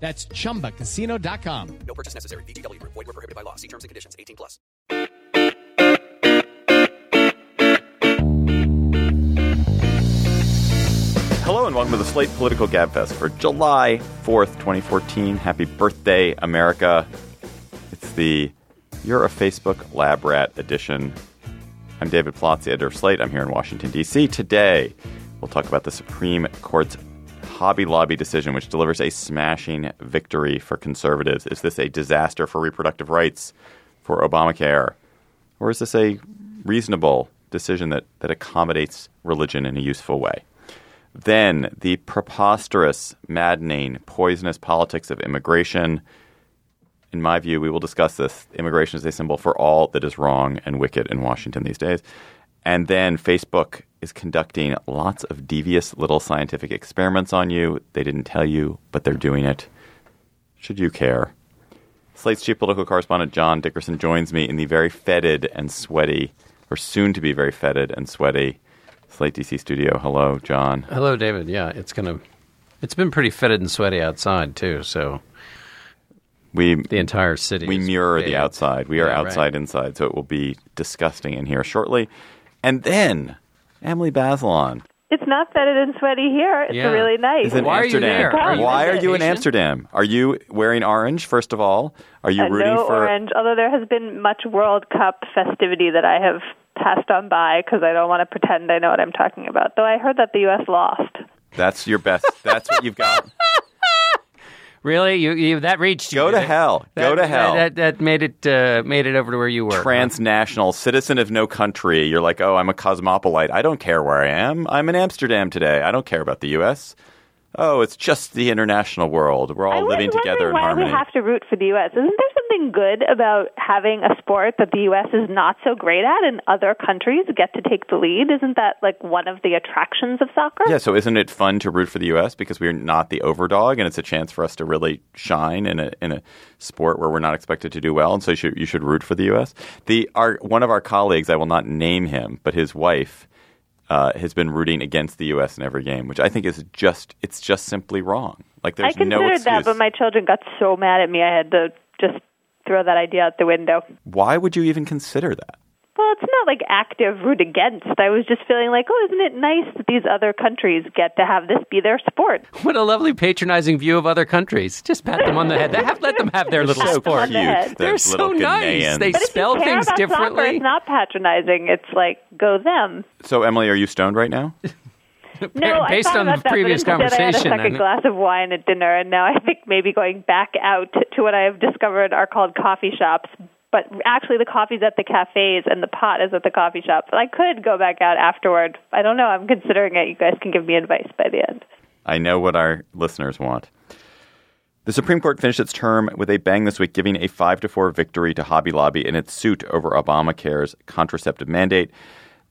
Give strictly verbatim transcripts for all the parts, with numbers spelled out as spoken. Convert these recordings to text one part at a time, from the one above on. That's chumba casino dot com. No purchase necessary. V G W. Void where prohibited by law. See terms and conditions. eighteen plus. Hello and welcome to the Slate Political Gabfest for July fourth, twenty fourteen. Happy birthday, America. It's the You're a Facebook Lab Rat edition. I'm David Plotz, the editor of Slate. I'm here in Washington, D C. Today, we'll talk about the Supreme Court's Hobby Lobby decision, which delivers a smashing victory for conservatives. Is this a disaster for reproductive rights, for Obamacare? Or is this a reasonable decision that, that accommodates religion in a useful way? Then the preposterous, maddening, poisonous politics of immigration. In my view, we will discuss this. Immigration is a symbol for all that is wrong and wicked in Washington these days. And then Facebook is conducting lots of devious little scientific experiments on you. They didn't tell you, but they're doing it. Should you care? Slate's chief political correspondent John Dickerson joins me in the very fetid and sweaty, or soon-to-be very fetid and sweaty, Slate D C studio. Hello, John. Hello, David. Yeah, it's gonna. It's been pretty fetid and sweaty outside, too, so we the entire city. We mirror the outside. We are yeah, outside right. Inside, so it will be disgusting in here shortly. And then Emily Bazelon. It's not fetid and sweaty here. It's yeah. really nice. It's in Why Amsterdam. Are you there? Why are you in Amsterdam? Are you wearing orange, first of all? Are you uh, rooting no for... No orange, although there has been much World Cup festivity that I have passed on by because I don't want to pretend I know what I'm talking about. Though I heard that the U S lost. That's your best. That's what you've got. Really? You, you that reached Go you. to that, hell. That, Go to hell. That, that, that made it uh, made it over to where you were. Transnational, citizen of no country. You're like, "Oh, I'm a cosmopolite. I don't care where I am. I'm in Amsterdam today. I don't care about the U S" Oh, it's just the international world. We're all living together in harmony. I wonder why we have to root for the U S. Isn't there something good about having a sport that the U S is not so great at and other countries get to take the lead? Isn't that like one of the attractions of soccer? Yeah, so isn't it fun to root for the U S because we're not the overdog and it's a chance for us to really shine in a in a sport where we're not expected to do well, and so you should, you should root for the U S. The our one of our colleagues, I will not name him, but his wife Uh, has been rooting against the U S in every game, which I think is just – it's just simply wrong. Like there's no excuse. I considered that, but my children got so mad at me I had to just throw that idea out the window. Why would you even consider that? Well, it's not like active root against. I was just feeling like, oh, isn't it nice that these other countries get to have this be their sport? What a lovely patronizing view of other countries. Just pat them on the head. Have, let them have their little so sport. The They're so nice. They but spell if you care things about differently. Soccer, it's not patronizing. It's like, go them. So, Emily, are you stoned right now? No, based I thought on about the that, previous but conversation, I had a second glass of wine at dinner, and now I think maybe going back out to what I have discovered are called coffee shops. But actually, the coffee's at the cafes and the pot is at the coffee shop. But I could go back out afterward. I don't know. I'm considering it. You guys can give me advice by the end. I know what our listeners want. The Supreme Court finished its term with a bang this week, giving a five to four victory to Hobby Lobby in its suit over Obamacare's contraceptive mandate.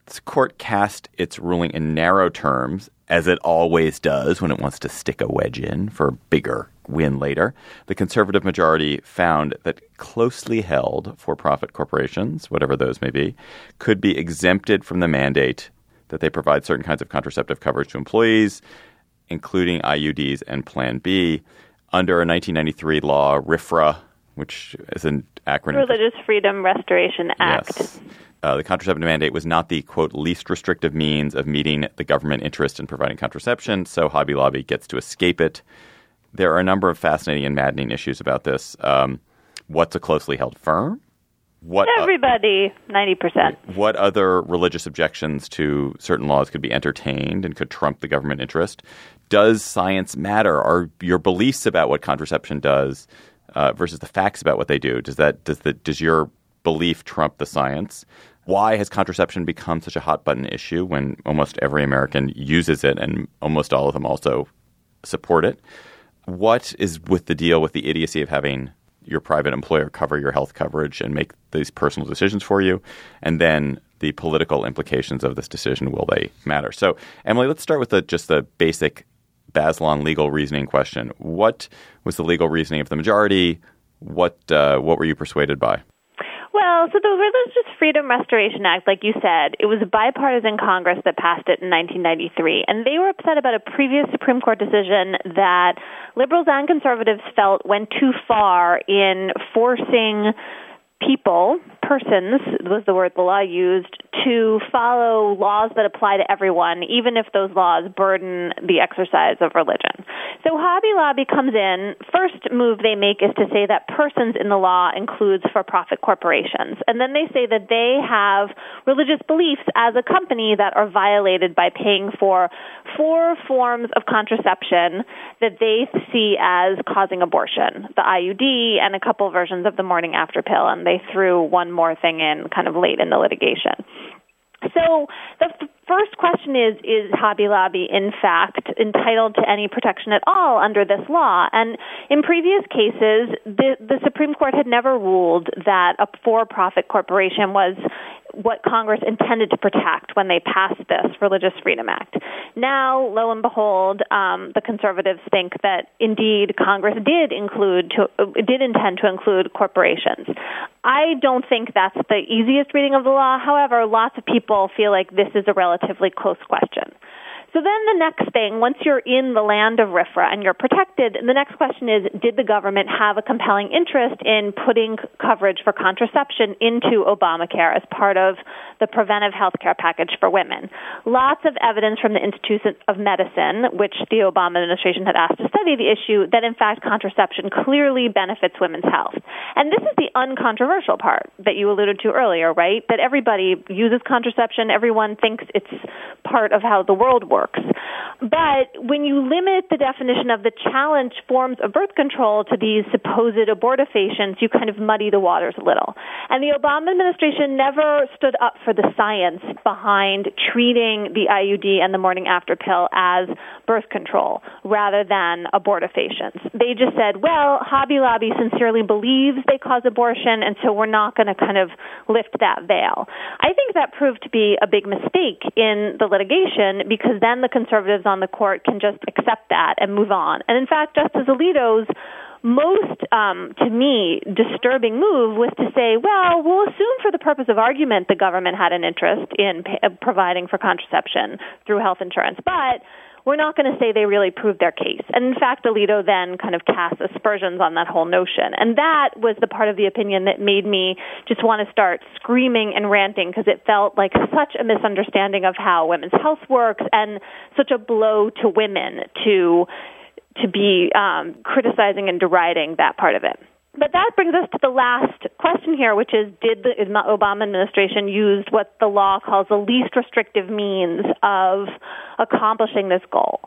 The court cast its ruling in narrow terms, as it always does when it wants to stick a wedge in for a bigger win later. The conservative majority found that closely held for-profit corporations, whatever those may be, could be exempted from the mandate that they provide certain kinds of contraceptive coverage to employees, including I U Ds and Plan B, under a nineteen ninety-three law, RFRA, which is an acronym. Religious Freedom Restoration Act. Yes. Uh, the contraceptive mandate was not the, quote, least restrictive means of meeting the government interest in providing contraception, so Hobby Lobby gets to escape it. There are a number of fascinating and maddening issues about this. Um, what's a closely held firm? what everybody, ninety percent. What other religious objections to certain laws could be entertained and could trump the government interest? Does science matter? Are your beliefs about what contraception does uh, versus the facts about what they do? Does that does the does your belief trump the science? Why has contraception become such a hot button issue when almost every American uses it and almost all of them also support it? What is with the deal with the idiocy of having your private employer cover your health coverage and make these personal decisions for you? And then the political implications of this decision, will they matter? So, Emily, let's start with the, just the basic Bazelon legal reasoning question. What was the legal reasoning of the majority? What uh, what were you persuaded by? Well, so the Religious Freedom Restoration Act, like you said, it was a bipartisan Congress that passed it in nineteen ninety-three. And they were upset about a previous Supreme Court decision that liberals and conservatives felt went too far in forcing people, persons, was the word the law used, to follow laws that apply to everyone, even if those laws burden the exercise of religion. So Hobby Lobby comes in. First move they make is to say that persons in the law includes for-profit corporations. And then they say that they have religious beliefs as a company that are violated by paying for four forms of contraception that they see as causing abortion, the I U D and a couple versions of the morning-after pill. And they threw one more thing in kind of late in the litigation. So the f- first question is, is Hobby Lobby, in fact, entitled to any protection at all under this law? And in previous cases, the, the Supreme Court had never ruled that a for-profit corporation was what Congress intended to protect when they passed this Religious Freedom Act. Now, lo and behold, um, the conservatives think that indeed Congress did include to, uh, did intend to include corporations. I don't think that's the easiest reading of the law. However, lots of people feel like this is a relatively close question. So then the next thing, once you're in the land of RFRA and you're protected, the next question is, did the government have a compelling interest in putting coverage for contraception into Obamacare as part of the preventive health care package for women? Lots of evidence from the Institute of Medicine, which the Obama administration had asked to study the issue, that in fact contraception clearly benefits women's health. And this is the uncontroversial part that you alluded to earlier, right? That everybody uses contraception, everyone thinks it's part of how the world works. Works. But when you limit the definition of the challenge forms of birth control to these supposed abortifacients, you kind of muddy the waters a little. And the Obama administration never stood up for the science behind treating the I U D and the morning after pill as birth control rather than abortifacients. They just said, well, Hobby Lobby sincerely believes they cause abortion, and so we're not going to kind of lift that veil. I think that proved to be a big mistake in the litigation, because then then the conservatives on the court can just accept that and move on. And in fact, Justice Alito's most, um, to me, disturbing move was to say, well, we'll assume for the purpose of argument the government had an interest in p- providing for contraception through health insurance, but we're not going to say they really proved their case. And in fact, Alito then kind of cast aspersions on that whole notion. And that was the part of the opinion that made me just want to start screaming and ranting, because it felt like such a misunderstanding of how women's health works and such a blow to women to to be um, criticizing and deriding that part of it. But that brings us to the last question here, which is, did the Obama administration use what the law calls the least restrictive means of accomplishing this goal?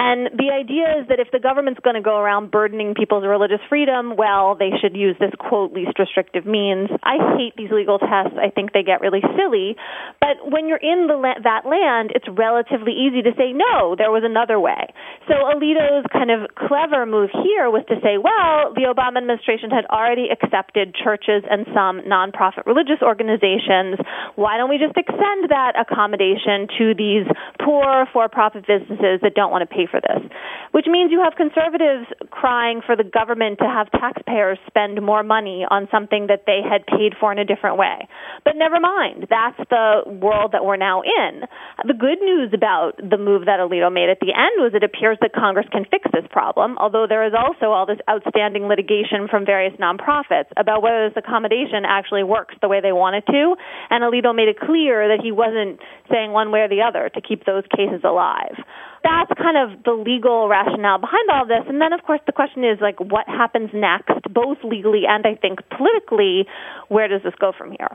And the idea is that if the government's going to go around burdening people's religious freedom, well, they should use this, quote, least restrictive means. I hate these legal tests. I think they get really silly. But when you're in the la- that land, it's relatively easy to say, no, there was another way. So Alito's kind of clever move here was to say, well, the Obama administration had already accepted churches and some nonprofit religious organizations. Why don't we just extend that accommodation to these poor for-profit businesses that don't want to pay for this, which means you have conservatives crying for the government to have taxpayers spend more money on something that they had paid for in a different way. But never mind, that's the world that we're now in. The good news about the move that Alito made at the end was it appears that Congress can fix this problem, although there is also all this outstanding litigation from various nonprofits about whether this accommodation actually works the way they want it to, and Alito made it clear that he wasn't saying one way or the other to keep those cases alive. That's kind of the legal rationale behind all this. And then, of course, the question is, like, what happens next, both legally and, I think, politically? Where does this go from here?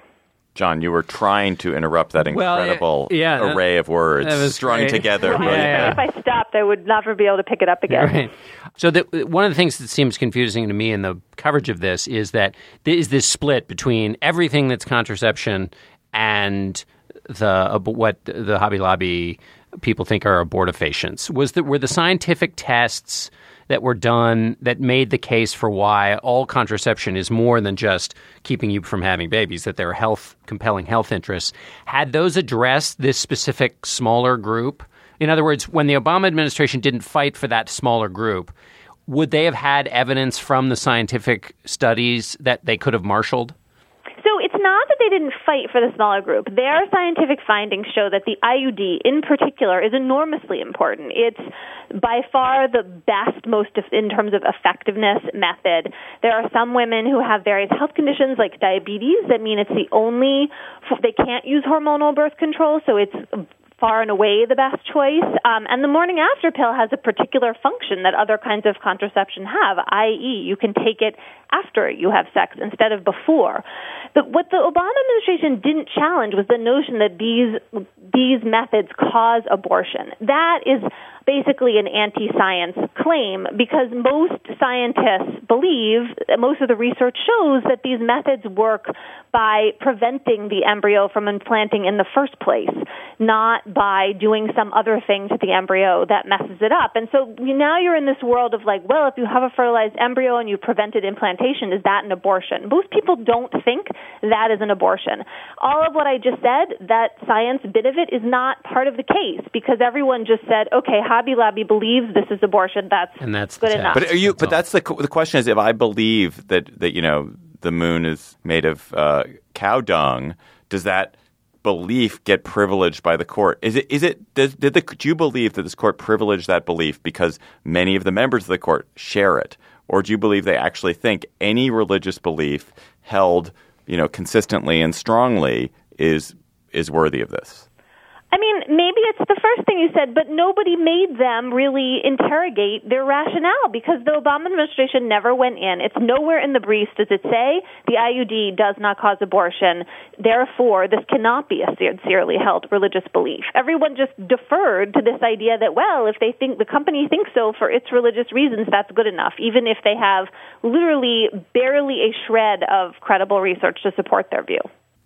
John, you were trying to interrupt that incredible well, yeah, yeah, array that, of words strung great. together. Well, yeah, yeah. If I stopped, I would never be able to pick it up again. Right. So the, one of the things that seems confusing to me in the coverage of this is that there is this split between everything that's contraception and the uh, what the Hobby Lobby people think are abortifacients. Was that, were the scientific tests that were done that made the case for why all contraception is more than just keeping you from having babies, that there are health, compelling health interests, had those addressed this specific smaller group? In other words, when the Obama administration didn't fight for that smaller group, would they have had evidence from the scientific studies that they could have marshaled? Not that they didn't fight for the smaller group. Their scientific findings show that the I U D in particular is enormously important. It's by far the best, most in terms of effectiveness method. There are some women who have various health conditions like diabetes that mean it's the only, they can't use hormonal birth control, so it's far and away the best choice. Um, and the morning after pill has a particular function that other kinds of contraception have, that is you can take it after you have sex instead of before. But what the Obama administration didn't challenge was the notion that these these methods cause abortion. That is basically an anti-science claim because most scientists believe, most of the research shows that these methods work by preventing the embryo from implanting in the first place, not by doing some other thing to the embryo that messes it up. And so now you're in this world of like, well, if you have a fertilized embryo and you prevented implantation, is that an abortion? Most people don't think that is an abortion. All of what I just said, that science bit of it, is not part of the case because everyone just said, okay, Hobby Lobby believes this is abortion. That's, and that's good enough. But are you? But that's the the question is, if I believe that that you know the moon is made of uh, cow dung, does that belief get privileged by the court? Is it? Is it? Does, did the? Do you believe that this court privileged that belief because many of the members of the court share it? Or do you believe they actually think any religious belief held, you know, consistently and strongly is is worthy of this? I mean, maybe it's the first thing you said, but nobody made them really interrogate their rationale because the Obama administration never went in. It's nowhere in the briefs does it say the I U D does not cause abortion. Therefore, this cannot be a sincerely held religious belief. Everyone just deferred to this idea that, well, if they think the company thinks so for its religious reasons, that's good enough, even if they have literally barely a shred of credible research to support their view.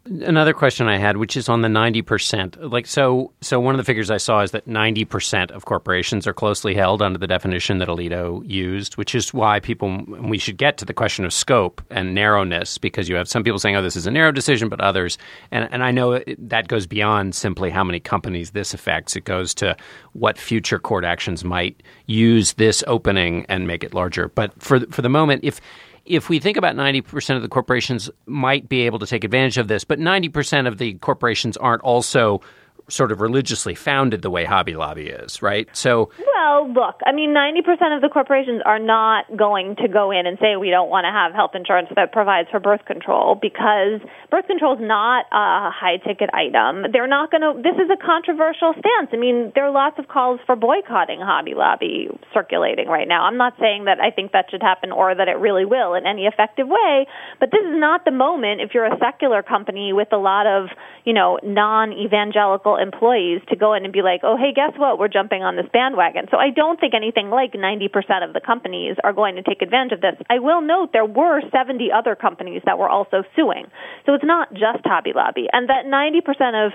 Another question I had, which is on the ninety percent. Like, so so one of the figures I saw is that ninety percent of corporations are closely held under the definition that Alito used, which is why people, we should get to the question of scope and narrowness, because you have some people saying, oh, this is a narrow decision, but others. And, and I know it, that goes beyond simply how many companies this affects. It goes to what future court actions might use this opening and make it larger. But for for the moment, if... If we think about ninety percent of the corporations might be able to take advantage of this, but ninety percent of the corporations aren't also sort of religiously founded the way Hobby Lobby is, right? So, well, look, I mean, ninety percent of the corporations are not going to go in and say we don't want to have health insurance that provides for birth control because birth control is not a high-ticket item. They're not going to – this is a controversial stance. I mean, there are lots of calls for boycotting Hobby Lobby circulating right now. I'm not saying that I think that should happen or that it really will in any effective way, but this is not the moment if you're a secular company with a lot of, you know, non-evangelical employees to go in and be like, oh, hey, guess what? We're jumping on this bandwagon. So I don't think anything like ninety percent of the companies are going to take advantage of this. I will note there were seventy other companies that were also suing. So it's not just Hobby Lobby. And that ninety percent of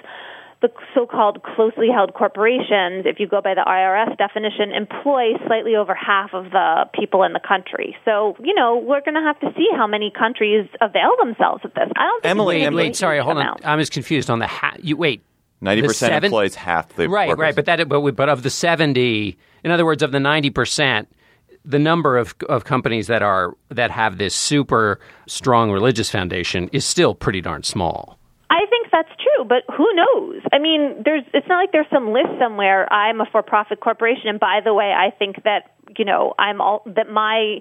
the so-called closely held corporations, if you go by the I R S definition, employ slightly over half of the people in the country. So, you know, we're going to have to see how many countries avail themselves of this. I don't think Emily, Emily, wait, sorry, hold amount. on. I'm as confused on the ha- – you wait. ninety percent employs half the right, workers. Right, right. But that, but, we, but of the seventy, in other words, of the ninety percent, the number of of companies that are that have this super strong religious foundation is still pretty darn small. I think that's true, but who knows? I mean, there's it's not like there's some list somewhere. I'm a for-profit corporation, and by the way, I think that you know I'm all that my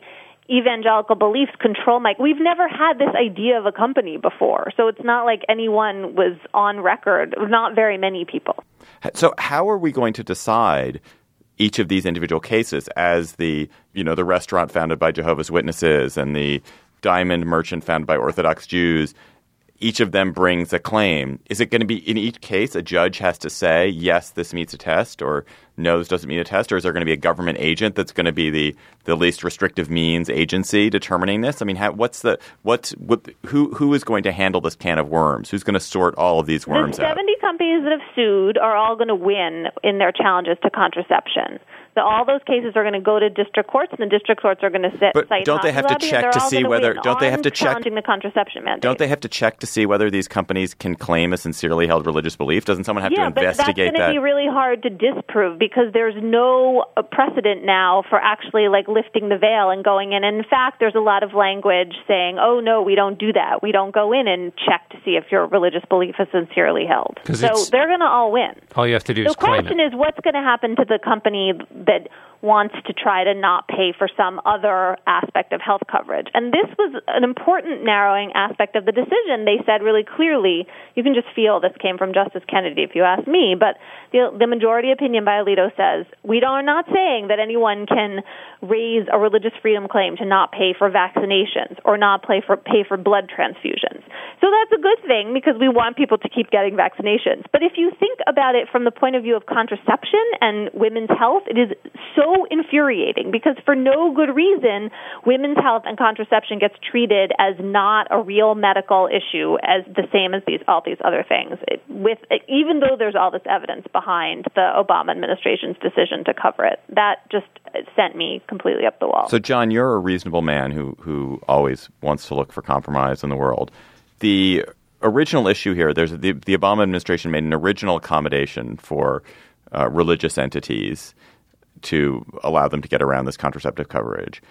evangelical beliefs control my... We've never had this idea of a company before, so it's not like anyone was on record, not very many people. So how are we going to decide each of these individual cases as the, you know, the restaurant founded by Jehovah's Witnesses and the diamond merchant founded by Orthodox Jews, each of them brings a claim? Is it going to be in each case a judge has to say, yes, this meets a test, or no, this doesn't meet a test? Or is there going to be a government agent that's going to be the, the least restrictive means agency determining this? I mean, how, what's the what's what, who who is going to handle this can of worms? Who's going to sort all of these worms out? The seventy companies that have sued are all going to win in their challenges to contraception. So all those cases are going to go to district courts, and the district courts are going to sit. But don't they have to check to see whether? Don't they have to check challenging the contraception mandate? Don't they have to check to see whether these companies can claim a sincerely held religious belief? Doesn't someone have to investigate that? Yeah, but that's going to be really hard to disprove because there's no precedent now for actually like lifting the veil and going in. And in fact, there's a lot of language saying, "Oh no, we don't do that. We don't go in and check to see if your religious belief is sincerely held." So they're going to all win. All you have to do is claim it. The question is, what's going to happen to the company that wants to try to not pay for some other aspect of health coverage? And this was an important narrowing aspect of the decision. They said really clearly, you can just feel this came from Justice Kennedy if you ask me, but the, the majority opinion by Alito says, we are not saying that anyone can raise a religious freedom claim to not pay for vaccinations or not pay for, pay for blood transfusions. So that's a good thing because we want people to keep getting vaccinations. But if you think about it from the point of view of contraception and women's health, it is so infuriating because for no good reason, women's health and contraception gets treated as not a real medical issue, as the same as these all these other things, it, with even though there's all this evidence behind the Obama administration's decision to cover it. That just sent me completely up the wall. So, John, you're a reasonable man who, who always wants to look for compromise in the world. The original issue here, there's the, the Obama administration made an original accommodation for uh, religious entities to allow them to get around this contraceptive coverage.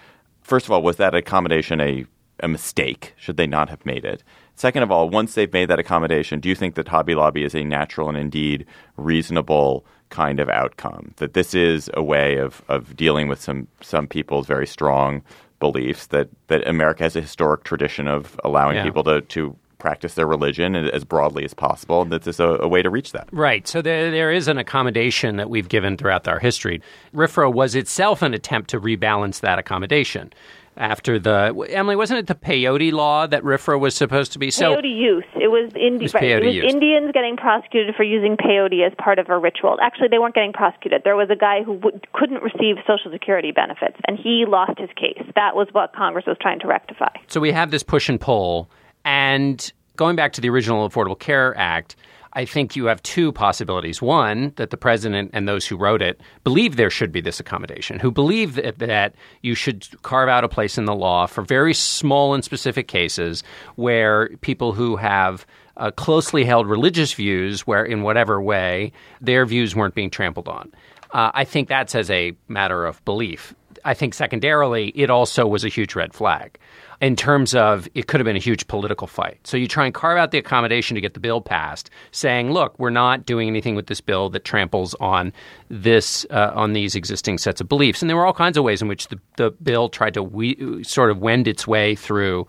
First of all, was that accommodation a, a mistake? Should they not have made it? Second of all, once they've made that accommodation, do you think that Hobby Lobby is a natural and indeed reasonable kind of outcome? That this is a way of, of dealing with some, some people's very strong beliefs, that, that America has a historic tradition of allowing yeah. people to, to practice their religion as broadly as possible, and that this is a, a way to reach that. Right. So there, there is an accommodation that we've given throughout our history. R F R A was itself an attempt to rebalance that accommodation. After the Emily, wasn't it the peyote law that R F R A was supposed to be? So peyote use. It was, Indi- it was, peyote right. it was use. Indians getting prosecuted for using peyote as part of a ritual. Actually, they weren't getting prosecuted. There was a guy who w- couldn't receive Social Security benefits, and he lost his case. That was what Congress was trying to rectify. So we have this push and pull. And going back to the original Affordable Care Act, I think you have two possibilities. One, that the president and those who wrote it believe there should be this accommodation, who believe that, that you should carve out a place in the law for very small and specific cases where people who have uh, closely held religious views, where in whatever way their views weren't being trampled on. Uh, I think that's as a matter of belief. I think secondarily, it also was a huge red flag in terms of it could have been a huge political fight. So you try and carve out the accommodation to get the bill passed, saying, look, we're not doing anything with this bill that tramples on this uh, on these existing sets of beliefs. And there were all kinds of ways in which the, the bill tried to we- sort of wend its way through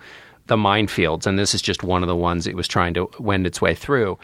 the minefields. And this is just one of the ones it was trying to wend its way through.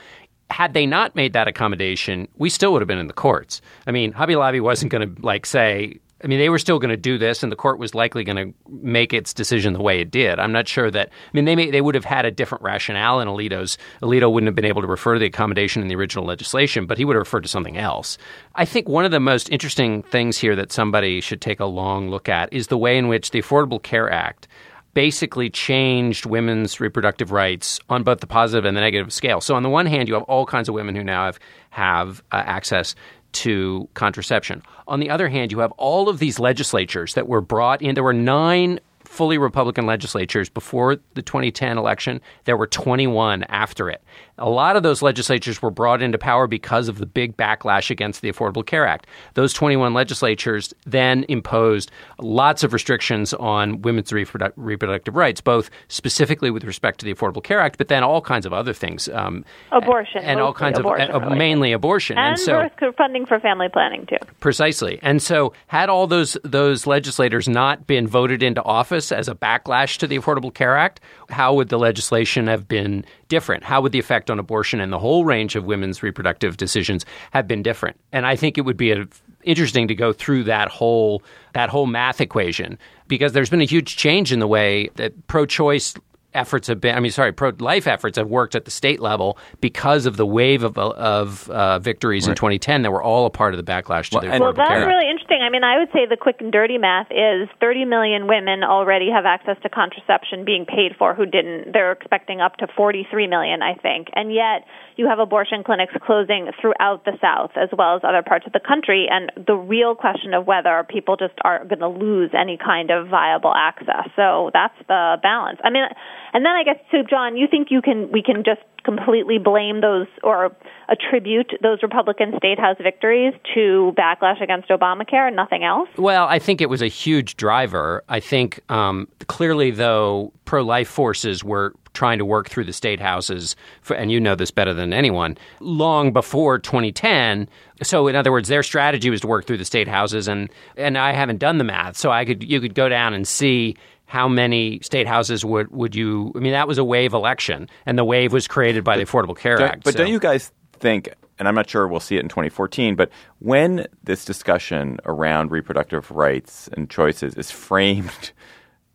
Had they not made that accommodation, we still would have been in the courts. I mean, Hobby Lobby wasn't going to like say... I mean, they were still going to do this, and the court was likely going to make its decision the way it did. I'm not sure that – I mean, they may, they would have had a different rationale in Alito's – Alito wouldn't have been able to refer to the accommodation in the original legislation, but he would have referred to something else. I think one of the most interesting things here that somebody should take a long look at is the way in which the Affordable Care Act basically changed women's reproductive rights on both the positive and the negative scale. So on the one hand, you have all kinds of women who now have, have uh, access to contraception. On the other hand, you have all of these legislatures that were brought in. There were nine fully Republican legislatures before the twenty ten election. There were twenty-one after it. A lot of those legislatures were brought into power because of the big backlash against the Affordable Care Act. Those twenty-one legislatures then imposed lots of restrictions on women's reprodu- reproductive rights, both specifically with respect to the Affordable Care Act, but then all kinds of other things. Um, abortion. And all kinds of, uh, mainly abortion. And, and so, birth funding for family planning, too. Precisely. And so had all those, those legislators not been voted into office, Congress as a backlash to the Affordable Care Act, how would the legislation have been different? How would the effect on abortion and the whole range of women's reproductive decisions have been different? And I think it would be a, interesting to go through that whole that whole math equation, because there's been a huge change in the way that pro-choice efforts have been, I mean, sorry, pro-life efforts have worked at the state level because of the wave of, of uh, victories right. in twenty ten that were all a part of the backlash to well, the Affordable Care Act. Well, that's really interesting. I mean, I would say the quick and dirty math is thirty million women already have access to contraception being paid for who didn't. They're expecting up to forty-three million, I think. And yet you have abortion clinics closing throughout the South as well as other parts of the country. And the real question of whether people just are going to lose any kind of viable access. So that's the balance. I mean, and then I guess, so John, you think you can we can just completely blame those or attribute those Republican state house victories to backlash against Obamacare and nothing else? Well, I think it was a huge driver. I think um, clearly, though, pro-life forces were trying to work through the state houses, for, and you know this better than anyone, long before twenty ten. So, in other words, their strategy was to work through the state houses, and and I haven't done the math, so I could you could go down and see how many state houses would, would you – I mean, that was a wave election, and the wave was created by but, the Affordable Care Act. But so. Don't you guys think – and I'm not sure we'll see it in twenty fourteen, but when this discussion around reproductive rights and choices is framed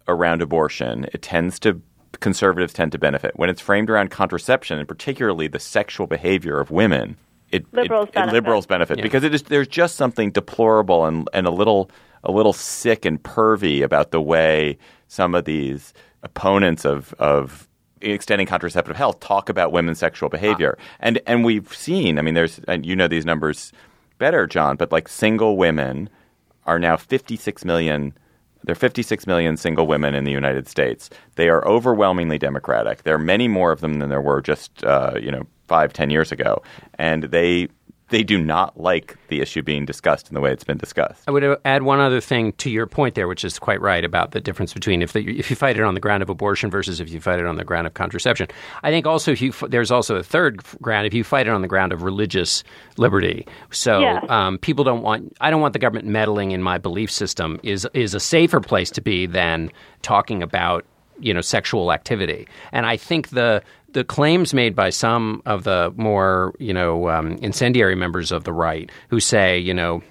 around abortion, it tends to – conservatives tend to benefit. When it's framed around contraception and particularly the sexual behavior of women, it liberals it, benefit, it liberals benefit yeah. because it is, there's just something deplorable and, and a little – a little sick and pervy about the way some of these opponents of, of extending contraceptive health talk about women's sexual behavior. Wow. And and we've seen, I mean, there's, and you know these numbers better, John, but like single women are now fifty-six million. There are fifty-six million single women in the United States. They are overwhelmingly Democratic. There are many more of them than there were just, uh, you know, five, ten years ago. And they... They do not like the issue being discussed in the way it's been discussed. I would add one other thing to your point there, which is quite right about the difference between if, the, if you fight it on the ground of abortion versus if you fight it on the ground of contraception. I think also if you, there's also a third ground if you fight it on the ground of religious liberty. So yeah. um, people don't want – I don't want the government meddling in my belief system is is a safer place to be than talking about, you know, sexual activity. And I think the – The claims made by some of the more, you know, um, incendiary members of the right who say, you know,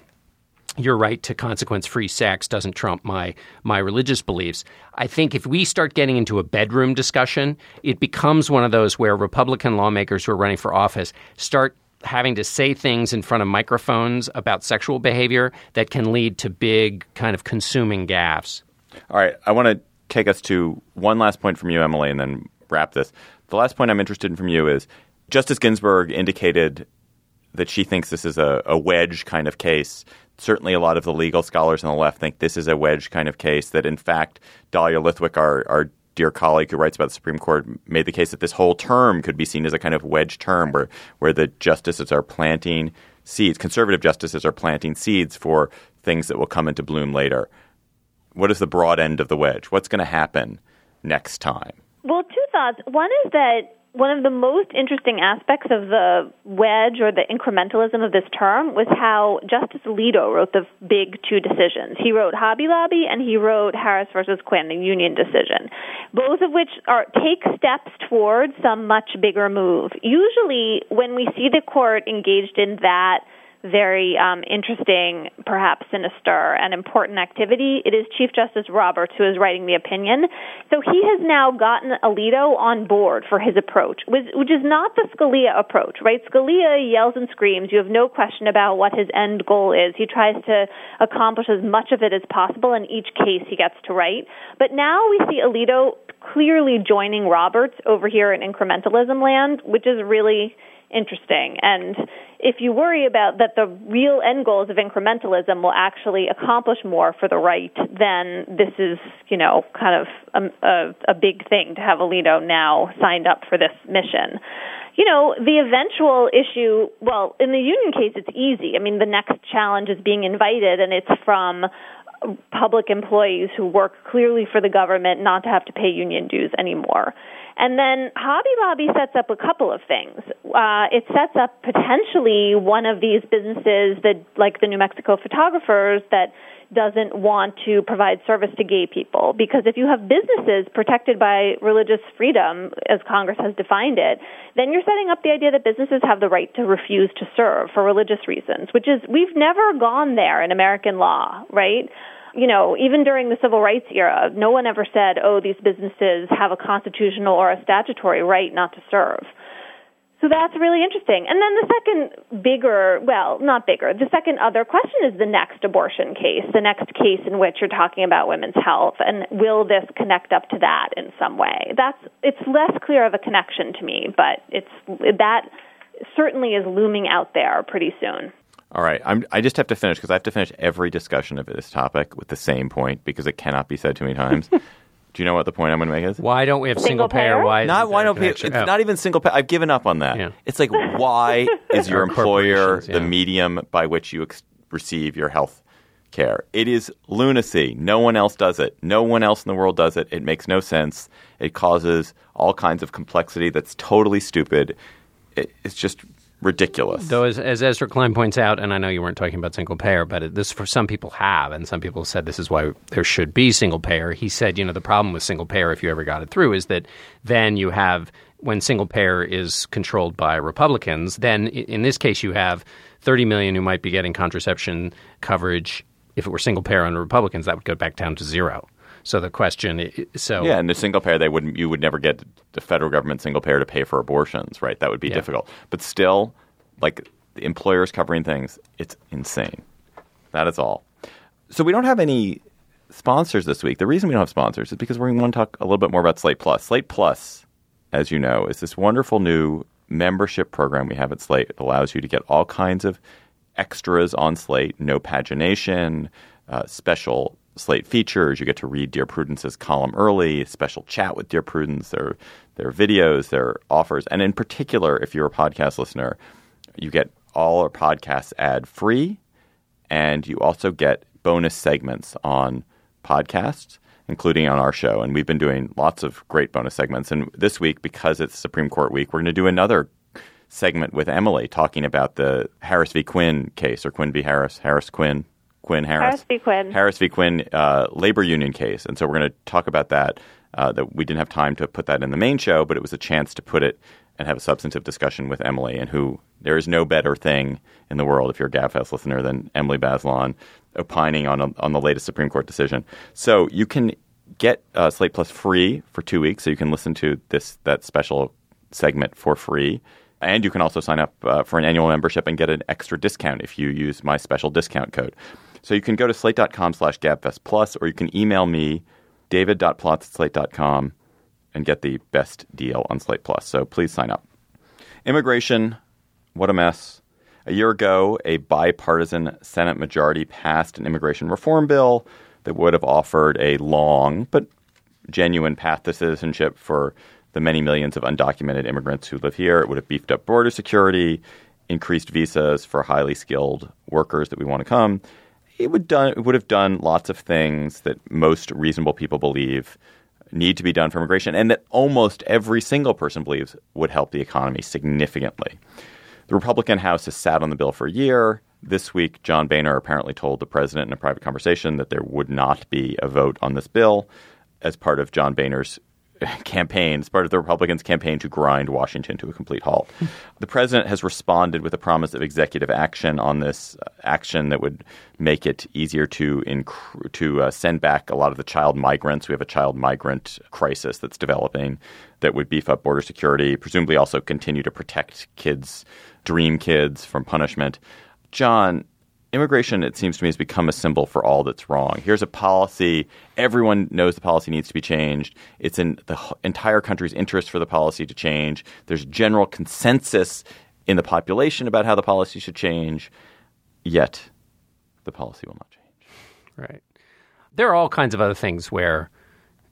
your right to consequence-free sex doesn't trump my my religious beliefs. I think if we start getting into a bedroom discussion, it becomes one of those where Republican lawmakers who are running for office start having to say things in front of microphones about sexual behavior that can lead to big kind of consuming gaffes. All right. I want to take us to one last point from you, Emily, and then wrap this. The last point I'm interested in from you is Justice Ginsburg indicated that she thinks this is a, a wedge kind of case. Certainly a lot of the legal scholars on the left think this is a wedge kind of case, that in fact Dahlia Lithwick, our, our dear colleague who writes about the Supreme Court, made the case that this whole term could be seen as a kind of wedge term where, where the justices are planting seeds, conservative justices are planting seeds for things that will come into bloom later. What is the broad end of the wedge? What's going to happen next time? Well, two thoughts. One is that one of the most interesting aspects of the wedge or the incrementalism of this term was how Justice Alito wrote the big two decisions. He wrote Hobby Lobby and he wrote Harris versus Quinn, the union decision, both of which are take steps towards some much bigger move. Usually when we see the court engaged in that very um, interesting, perhaps sinister and important activity, it is Chief Justice Roberts who is writing the opinion. So he has now gotten Alito on board for his approach, which, which is not the Scalia approach, right? Scalia yells and screams. You have no question about what his end goal is. He tries to accomplish as much of it as possible in each case he gets to write. But now we see Alito clearly joining Roberts over here in incrementalism land, which is really interesting. And if you worry about that the real end goals of incrementalism will actually accomplish more for the right, then this is, you know, kind of a, a, a big thing to have Alito now signed up for this mission. You know, the eventual issue, well, in the union case, it's easy. I mean, the next challenge is being invited, and it's from public employees who work clearly for the government not to have to pay union dues anymore. And then Hobby Lobby sets up a couple of things. Uh, it sets up potentially one of these businesses that, like the New Mexico photographers, that doesn't want to provide service to gay people. Because if you have businesses protected by religious freedom, as Congress has defined it, then you're setting up the idea that businesses have the right to refuse to serve for religious reasons, which is, we've never gone there in American law, right? You know, even during the civil rights era, no one ever said, oh, these businesses have a constitutional or a statutory right not to serve. So that's really interesting. And then the second bigger, well, not bigger, the second other question is the next abortion case, the next case in which you're talking about women's health, and will this connect up to that in some way? That's, it's less clear of a connection to me, but it's, that certainly is looming out there pretty soon. All right. I'm, I just have to finish, because I have to finish every discussion of this topic with the same point, because it cannot be said too many times. Do you know what the point I'm going to make is? Why don't we have single, single payer? payer? Why not? Why don't we? It's oh. not even single payer. I've given up on that. Yeah. It's like, why is your employer yeah. the medium by which you ex- receive your health care? It is lunacy. No one else does it. No one else in the world does it. It makes no sense. It causes all kinds of complexity. That's totally stupid. It, it's just. Ridiculous. Though, as, as Ezra Klein points out, and I know you weren't talking about single payer, but it, this for some people have, and some people said this is why there should be single payer. He said, you know, the problem with single payer, if you ever got it through, is that then you have, when single payer is controlled by Republicans, then in this case you have thirty million who might be getting contraception coverage. If it were single payer under Republicans, that would go back down to zero. So the question, so yeah, and the single payer, they wouldn't, you would never get the federal government single payer to pay for abortions, right? That would be yeah. difficult. But still, like, the employers covering things, it's insane. That is all. So we don't have any sponsors this week. The reason we don't have sponsors is because we're going to talk a little bit more about Slate Plus. Slate Plus, as you know, is this wonderful new membership program we have at Slate. It allows you to get all kinds of extras on Slate, no pagination, uh, special Slate features. You get to read Dear Prudence's column early, special chat with Dear Prudence, their, their videos, their offers. And in particular, if you're a podcast listener, you get all our podcasts ad-free, and you also get bonus segments on podcasts, including on our show. And we've been doing lots of great bonus segments. And this week, because it's Supreme Court week, we're going to do another segment with Emily talking about the Harris v. Quinn case, or Quinn v. Harris, Harris Quinn. Quinn Harris, Harris v. Quinn, Harris v. Quinn uh, labor union case. And so we're going to talk about that, uh, that we didn't have time to put that in the main show, but it was a chance to put it and have a substantive discussion with Emily, and who there is no better thing in the world, if you're a GabFest listener, than Emily Bazelon opining on, a, on the latest Supreme Court decision. So you can get uh, Slate Plus free for two weeks. So you can listen to this, that special segment for free. And you can also sign up uh, for an annual membership and get an extra discount if you use my special discount code. So you can go to slate.com slash gabfestplus, or you can email me, david.plotz at slate.com, and get the best deal on Slate Plus. So please sign up. Immigration, what a mess. A year ago, a bipartisan Senate majority passed an immigration reform bill that would have offered a long but genuine path to citizenship for the many millions of undocumented immigrants who live here. It would have beefed up border security, increased visas for highly skilled workers that we want to come. It would done, it would have done lots of things that most reasonable people believe need to be done for immigration, and that almost every single person believes would help the economy significantly. The Republican House has sat on the bill for a year. This week, John Boehner apparently told the president in a private conversation that there would not be a vote on this bill as part of John Boehner's campaign, as part of the Republicans' campaign to grind Washington to a complete halt. The president has responded with a promise of executive action on this uh, action that would make it easier to inc- to uh, send back a lot of the child migrants. We have a child migrant crisis that's developing that would beef up border security, presumably also continue to protect kids, dream kids, from punishment. John, immigration, it seems to me, has become a symbol for all that's wrong. Here's a policy. Everyone knows the policy needs to be changed. It's in the entire country's interest for the policy to change. There's general consensus in the population about how the policy should change. Yet, the policy will not change. Right. There are all kinds of other things where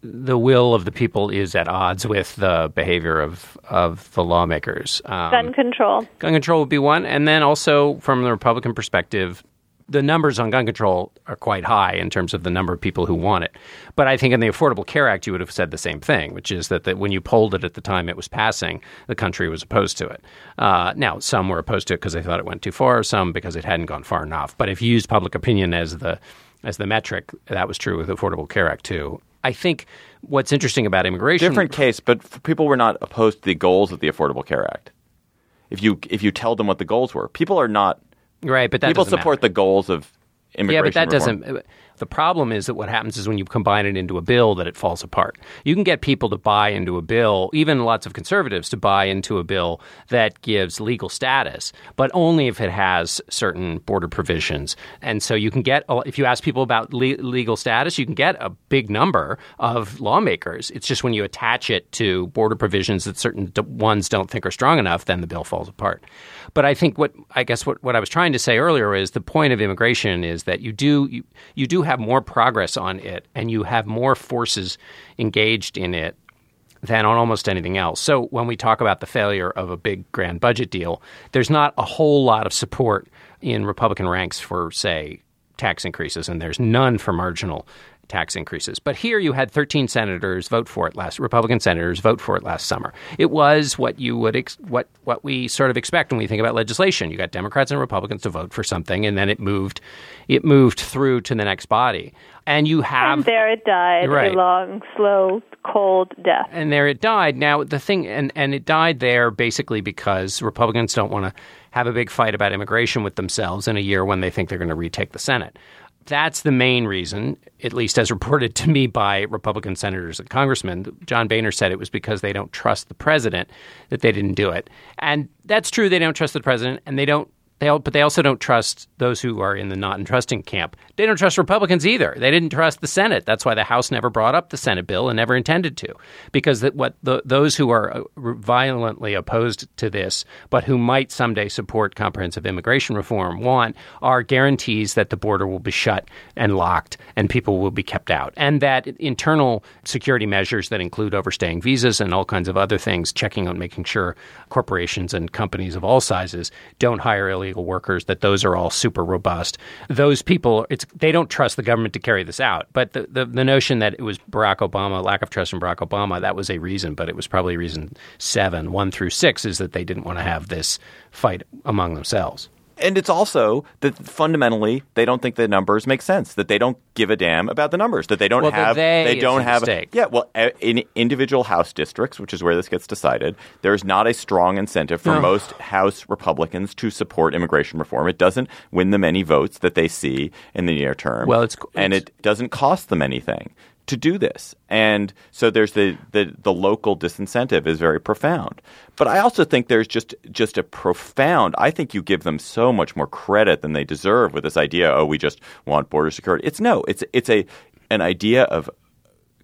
the will of the people is at odds with the behavior of, of the lawmakers. Um, gun control. Gun control would be one. And then also, from the Republican perspective, the numbers on gun control are quite high in terms of the number of people who want it. But I think in the Affordable Care Act, you would have said the same thing, which is that, that when you polled it at the time it was passing, the country was opposed to it. Uh, now, some were opposed to it because they thought it went too far, some because it hadn't gone far enough. But if you use public opinion as the as the metric. That was true with the Affordable Care Act, too. I think what's interesting about immigration— Different case, but people were not opposed to the goals of the Affordable Care Act. If you if you tell them what the goals were, people are not— Right, but that people support matter. The goals of immigration. Yeah, but that reform. doesn't. The problem is that what happens is when you combine it into a bill that it falls apart. You can get people to buy into a bill, even lots of conservatives to buy into a bill that gives legal status, but only if it has certain border provisions. And so you can get, if you ask people about le- legal status, you can get a big number of lawmakers. It's just when you attach it to border provisions that certain d- ones don't think are strong enough, then the bill falls apart. But I think what, I guess what, what I was trying to say earlier is the point of immigration is that you do, you, you do have more progress on it and you have more forces engaged in it than on almost anything else. So when we talk about the failure of a big grand budget deal, there's not a whole lot of support in Republican ranks for, say, tax increases, and there's none for marginal tax increases. But here you had thirteen senators vote for it last, Republican senators vote for it last summer. It was what you would, ex- what what we sort of expect when we think about legislation. You got Democrats and Republicans to vote for something, and then it moved, it moved through to the next body. And you have... And there it died, right. A long, slow, cold death. And there it died. Now, the thing, and, and it died there basically because Republicans don't want to have a big fight about immigration with themselves in a year when they think they're going to retake the Senate. That's the main reason, at least as reported to me by Republican senators and congressmen. John Boehner said it was because they don't trust the president that they didn't do it. And that's true. They don't trust the president, and they don't. They all, but they also don't trust those who are in the not entrusting camp. They don't trust Republicans either. They didn't trust the Senate. That's why the House never brought up the Senate bill and never intended to, because that what the, those who are violently opposed to this, but who might someday support comprehensive immigration reform, want are guarantees that the border will be shut and locked and people will be kept out, and that internal security measures that include overstaying visas and all kinds of other things, checking on making sure corporations and companies of all sizes don't hire illegal legal workers, that those are all super robust. Those people, it's they don't trust the government to carry this out. But the, the, the notion that it was Barack Obama, lack of trust in Barack Obama, that was a reason, but it was probably reason seven, one through six, is that they didn't want to have this fight among themselves. And it's also that fundamentally they don't think the numbers make sense, that they don't give a damn about the numbers, that they don't well, have they, they don't have – yeah, well, in individual House districts, which is where this gets decided, there is not a strong incentive for no. most House Republicans to support immigration reform. It doesn't win them any votes that they see in the near term. Well, it's, it's and it doesn't cost them anything to do this. And so there's the, the the local disincentive is very profound. But I also think there's just just a profound – I think you give them so much more credit than they deserve with this idea, oh, we just want border security. It's no. It's it's a an idea of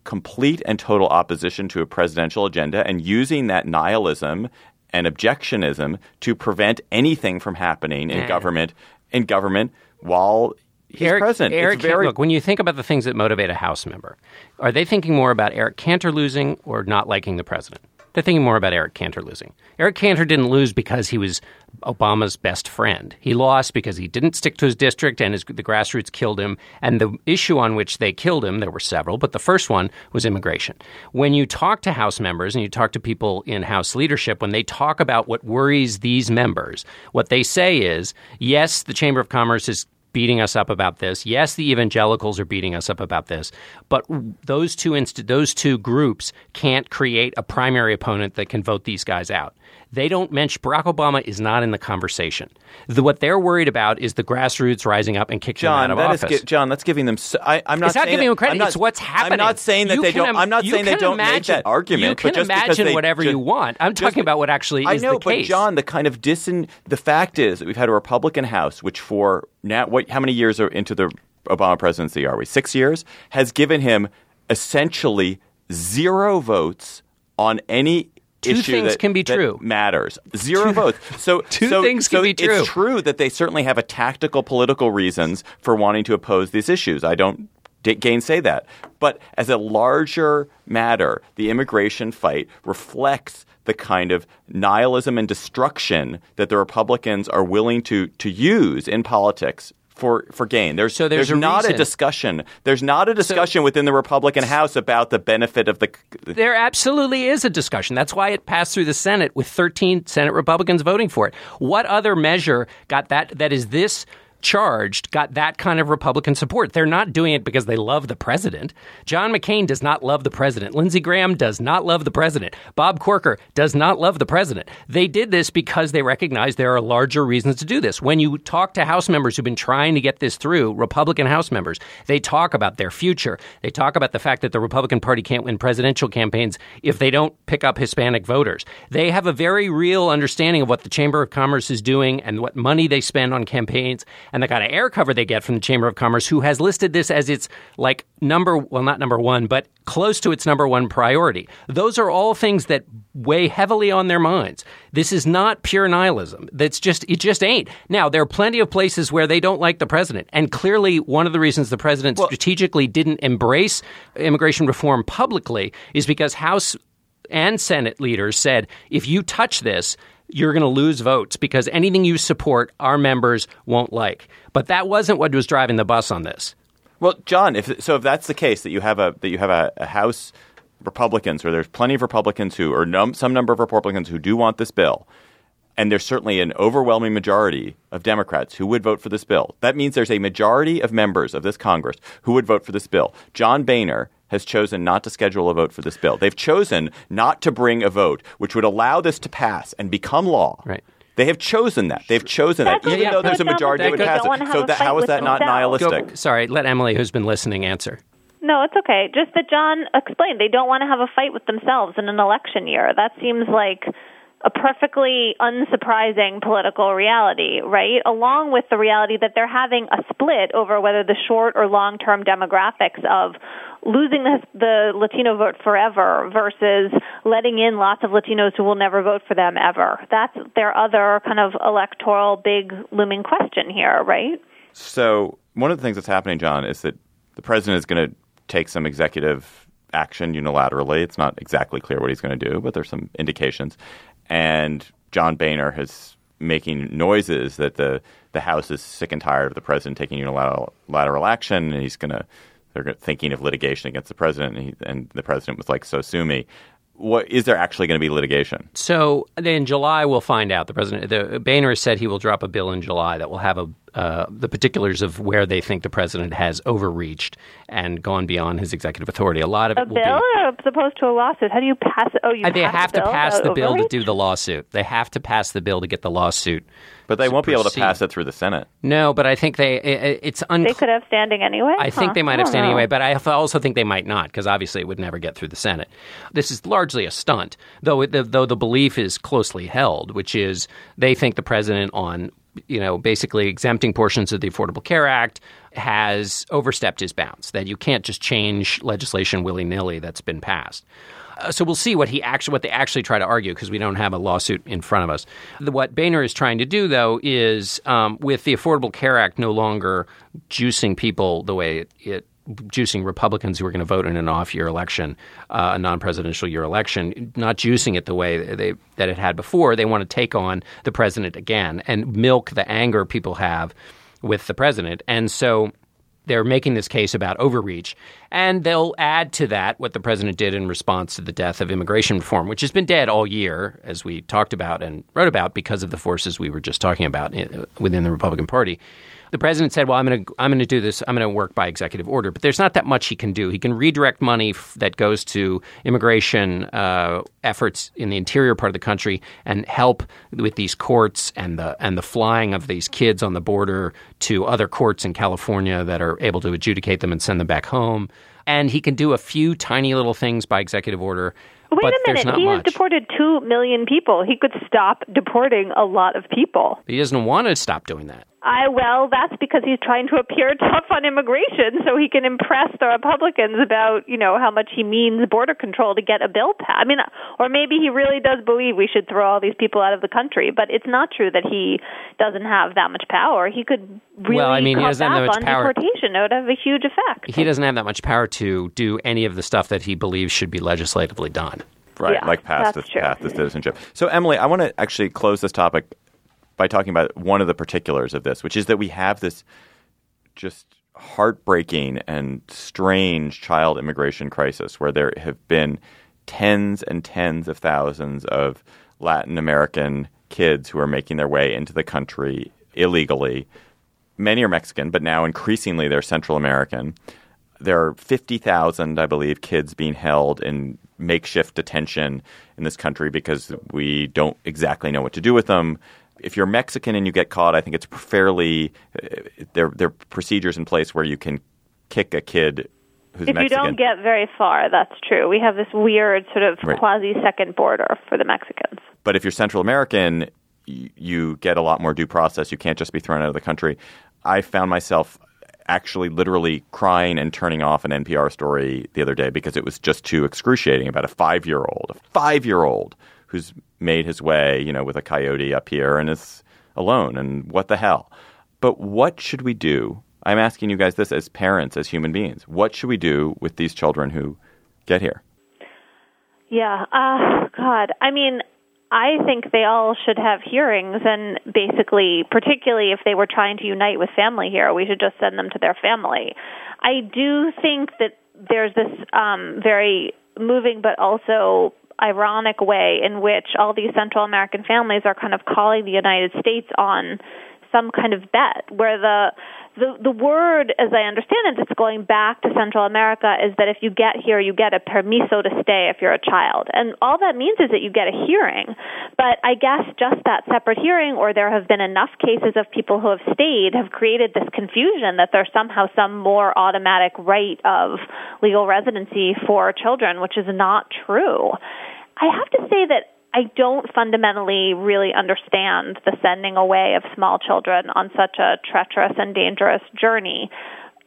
complete and total opposition to a presidential agenda and using that nihilism and objectionism to prevent anything from happening in yeah. government in government while – He's Eric, president. Eric, very... Look, when you think about the things that motivate a House member, are they thinking more about Eric Cantor losing or not liking the president? They're thinking more about Eric Cantor losing. Eric Cantor didn't lose because he was Obama's best friend. He lost because he didn't stick to his district and his, the grassroots killed him. And the issue on which they killed him, there were several, but the first one was immigration. When you talk to House members and you talk to people in House leadership, when they talk about what worries these members, what they say is, yes, the Chamber of Commerce is beating us up about this. Yes, the evangelicals are beating us up about this. But those two inst- those two groups can't create a primary opponent that can vote these guys out. They don't mention Barack Obama is not in the conversation. The, what they're worried about is the grassroots rising up and kicking him out of office. Gi- John, that's giving them. So, I, I'm not. It's not giving that, them credit. Not, it's what's happening. I'm not saying that you they don't. Im- I'm not saying they don't imagine, make that argument. You can but just imagine they, whatever just, you want. I'm talking just, about what actually I is know, the case. I know, but John, the kind of disin. The fact is that we've had a Republican House, which for now, what? How many years are into the Obama presidency are we? Six years has given him essentially zero votes on any. Two things that, can be true. Matters. Zero two, votes. So two so, things can so be true. It's true that they certainly have a tactical political reasons for wanting to oppose these issues. I don't d- gainsay that. But as a larger matter, the immigration fight reflects the kind of nihilism and destruction that the Republicans are willing to to use in politics. For, for gain. There's, so there's, there's a not reason. a discussion. There's not a discussion so, within the Republican House about the benefit of the – There absolutely is a discussion. That's why it passed through the Senate with thirteen Senate Republicans voting for it. What other measure got that – that is this – charged got that kind of Republican support. They're not doing it because they love the president. John McCain does not love the president. Lindsey Graham does not love the president. Bob Corker does not love the president. They did this because they recognize there are larger reasons to do this. When you talk to House members who've been trying to get this through, Republican House members, they talk about their future. They talk about the fact that the Republican Party can't win presidential campaigns if they don't pick up Hispanic voters. They have a very real understanding of what the Chamber of Commerce is doing and what money they spend on campaigns and the kind of air cover they get from the Chamber of Commerce, who has listed this as its like number, well, not number one, but close to its number one priority. Those are all things that weigh heavily on their minds. This is not pure nihilism. That's just, it just ain't. Now, there are plenty of places where they don't like the president. And clearly, one of the reasons the president well, strategically didn't embrace immigration reform publicly is because House and Senate leaders said, if you touch this, you're going to lose votes because anything you support, our members won't like. But that wasn't what was driving the bus on this. Well, John, if so, if that's the case, that you have a that you have a, a House Republicans, where there's plenty of Republicans who, or num, some number of Republicans who do want this bill, and there's certainly an overwhelming majority of Democrats who would vote for this bill. That means there's a majority of members of this Congress who would vote for this bill. John Boehner has chosen not to schedule a vote for this bill. They've chosen not to bring a vote, which would allow this to pass and become law. Right. They have chosen that. They've chosen that, that even yeah, though there's a majority that would pass it. So that, how is that not nihilistic? Go, sorry, let Emily, who's been listening, answer. No, it's okay. Just that John explained they don't want to have a fight with themselves in an election year. That seems like a perfectly unsurprising political reality, right? Along with the reality that they're having a split over whether the short or long-term demographics of losing the, the Latino vote forever versus letting in lots of Latinos who will never vote for them ever. That's their other kind of electoral big looming question here, right? So one of the things that's happening, John, is that the president is going to take some executive action unilaterally. It's not exactly clear what he's going to do, but there's some indications. And John Boehner is making noises that the, the House is sick and tired of the president taking unilateral lateral action, and he's going to they're thinking of litigation against the president, and, he, and the president was like, "So sue me." What is there actually going to be litigation? So in July, we'll find out. The president, the, Boehner said he will drop a bill in July that will have a, uh, the particulars of where they think the president has overreached and gone beyond his executive authority. A lot of a it will bill be, or opposed to a lawsuit. How do you pass? Oh, you they have to pass the bill overreach? To do the lawsuit. They have to pass the bill to get the lawsuit. But they won't proceed. Be able to pass it through the Senate. No, but I think they it, it's unclear. They could have standing anyway? I huh. think they might have standing know. anyway, but I also think they might not, because obviously it would never get through the Senate. This is largely a stunt, though it, the, though the belief is closely held, which is they think the president on, you know, basically exempting portions of the Affordable Care Act has overstepped his bounds, that you can't just change legislation willy-nilly that's been passed. Uh, so we'll see what he actually, what they actually try to argue, because we don't have a lawsuit in front of us. The, what Boehner is trying to do, though, is um, with the Affordable Care Act no longer juicing people the way it, it juicing Republicans who are going to vote in an off-year election, uh, a non-presidential year election, not juicing it the way they, that it had before. They want to take on the president again and milk the anger people have with the president. And so they're making this case about overreach, and they'll add to that what the president did in response to the death of immigration reform, which has been dead all year, as we talked about and wrote about, because of the forces we were just talking about within the Republican Party. The president said, well, I'm going to I'm going to do this. I'm going to work by executive order. But there's not that much he can do. He can redirect money f- that goes to immigration uh, efforts in the interior part of the country and help with these courts and the and the flying of these kids on the border to other courts in California that are able to adjudicate them and send them back home. And he can do a few tiny little things by executive order. Wait but a minute. He much. has deported two million people. He could stop deporting a lot of people. He doesn't want to stop doing that. I Well, that's because he's trying to appear tough on immigration so he can impress the Republicans about, you know, how much he means border control to get a bill passed. I mean, or maybe he really does believe we should throw all these people out of the country. But it's not true that he doesn't have that much power. He could really well, I mean, cut back on power. deportation. It would have a huge effect. He doesn't have that much power to do any of the stuff that he believes should be legislatively done. Right, yeah, like past the path to citizenship. So, Emily, I want to actually close this topic by talking about one of the particulars of this, which is that we have this just heartbreaking and strange child immigration crisis where there have been tens and tens of thousands of Latin American kids who are making their way into the country illegally many are Mexican, but now increasingly they're Central American. There are fifty thousand, I believe, kids being held in makeshift detention in this country because we don't exactly know what to do with them. If you're Mexican and you get caught, I think it's fairly – there there are procedures in place where you can kick a kid who's if Mexican. If you don't get very far, that's true. We have this weird sort of right. quasi-second border for the Mexicans. But if you're Central American, you get a lot more due process. You can't just be thrown out of the country. I found myself – actually literally crying and turning off an N P R story the other day because it was just too excruciating about a five-year-old, a five-year-old who's made his way, you know, with a coyote up here and is alone and what the hell. But what should we do? I'm asking you guys this as parents, as human beings. What should we do with these children who get here? Yeah. Uh, God. I mean, I think they all should have hearings, and basically, particularly if they were trying to unite with family here, we should just send them to their family. I do think that there's this um, very moving but also ironic way in which all these Central American families are kind of calling the United States on some kind of bet, where the the the word, as I understand it, that's going back to Central America is that if you get here, you get a permiso to stay if you're a child. And all that means is that you get a hearing. But I guess just that separate hearing, or there have been enough cases of people who have stayed, have created this confusion that there's somehow some more automatic right of legal residency for children, which is not true. I have to say that I don't fundamentally really understand the sending away of small children on such a treacherous and dangerous journey,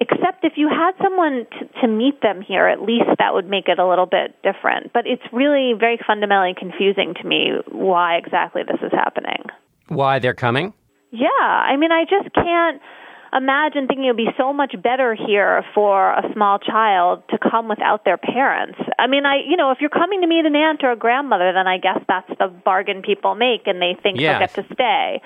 except if you had someone t- to meet them here, at least that would make it a little bit different. But it's really very fundamentally confusing to me why exactly this is happening. Why they're coming? Yeah. I mean, I just can't imagine thinking it would be so much better here for a small child to come without their parents. I mean, I you know, if you're coming to meet an aunt or a grandmother, then I guess that's the bargain people make, and they think yes. they'll get to stay.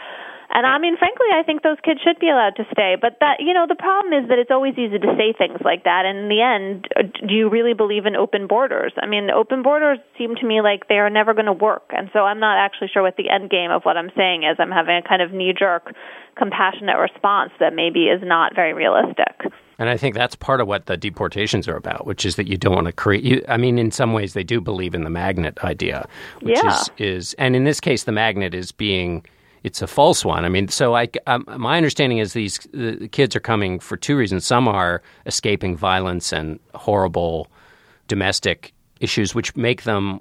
And I mean, frankly, I think those kids should be allowed to stay. But that, you know, the problem is that it's always easy to say things like that. And in the end, do you really believe in open borders? I mean, open borders seem to me like they are never going to work. And so I'm not actually sure what the end game of what I'm saying is. I'm having a kind of knee-jerk, compassionate response that maybe is not very realistic. And I think that's part of what the deportations are about, which is that you don't want to create... You, I mean, in some ways, they do believe in the magnet idea, which yeah. is, is... And in this case, the magnet is being... It's a false one. I mean, so I, um, my understanding is these the kids are coming for two reasons. Some are escaping violence and horrible domestic issues, which make them,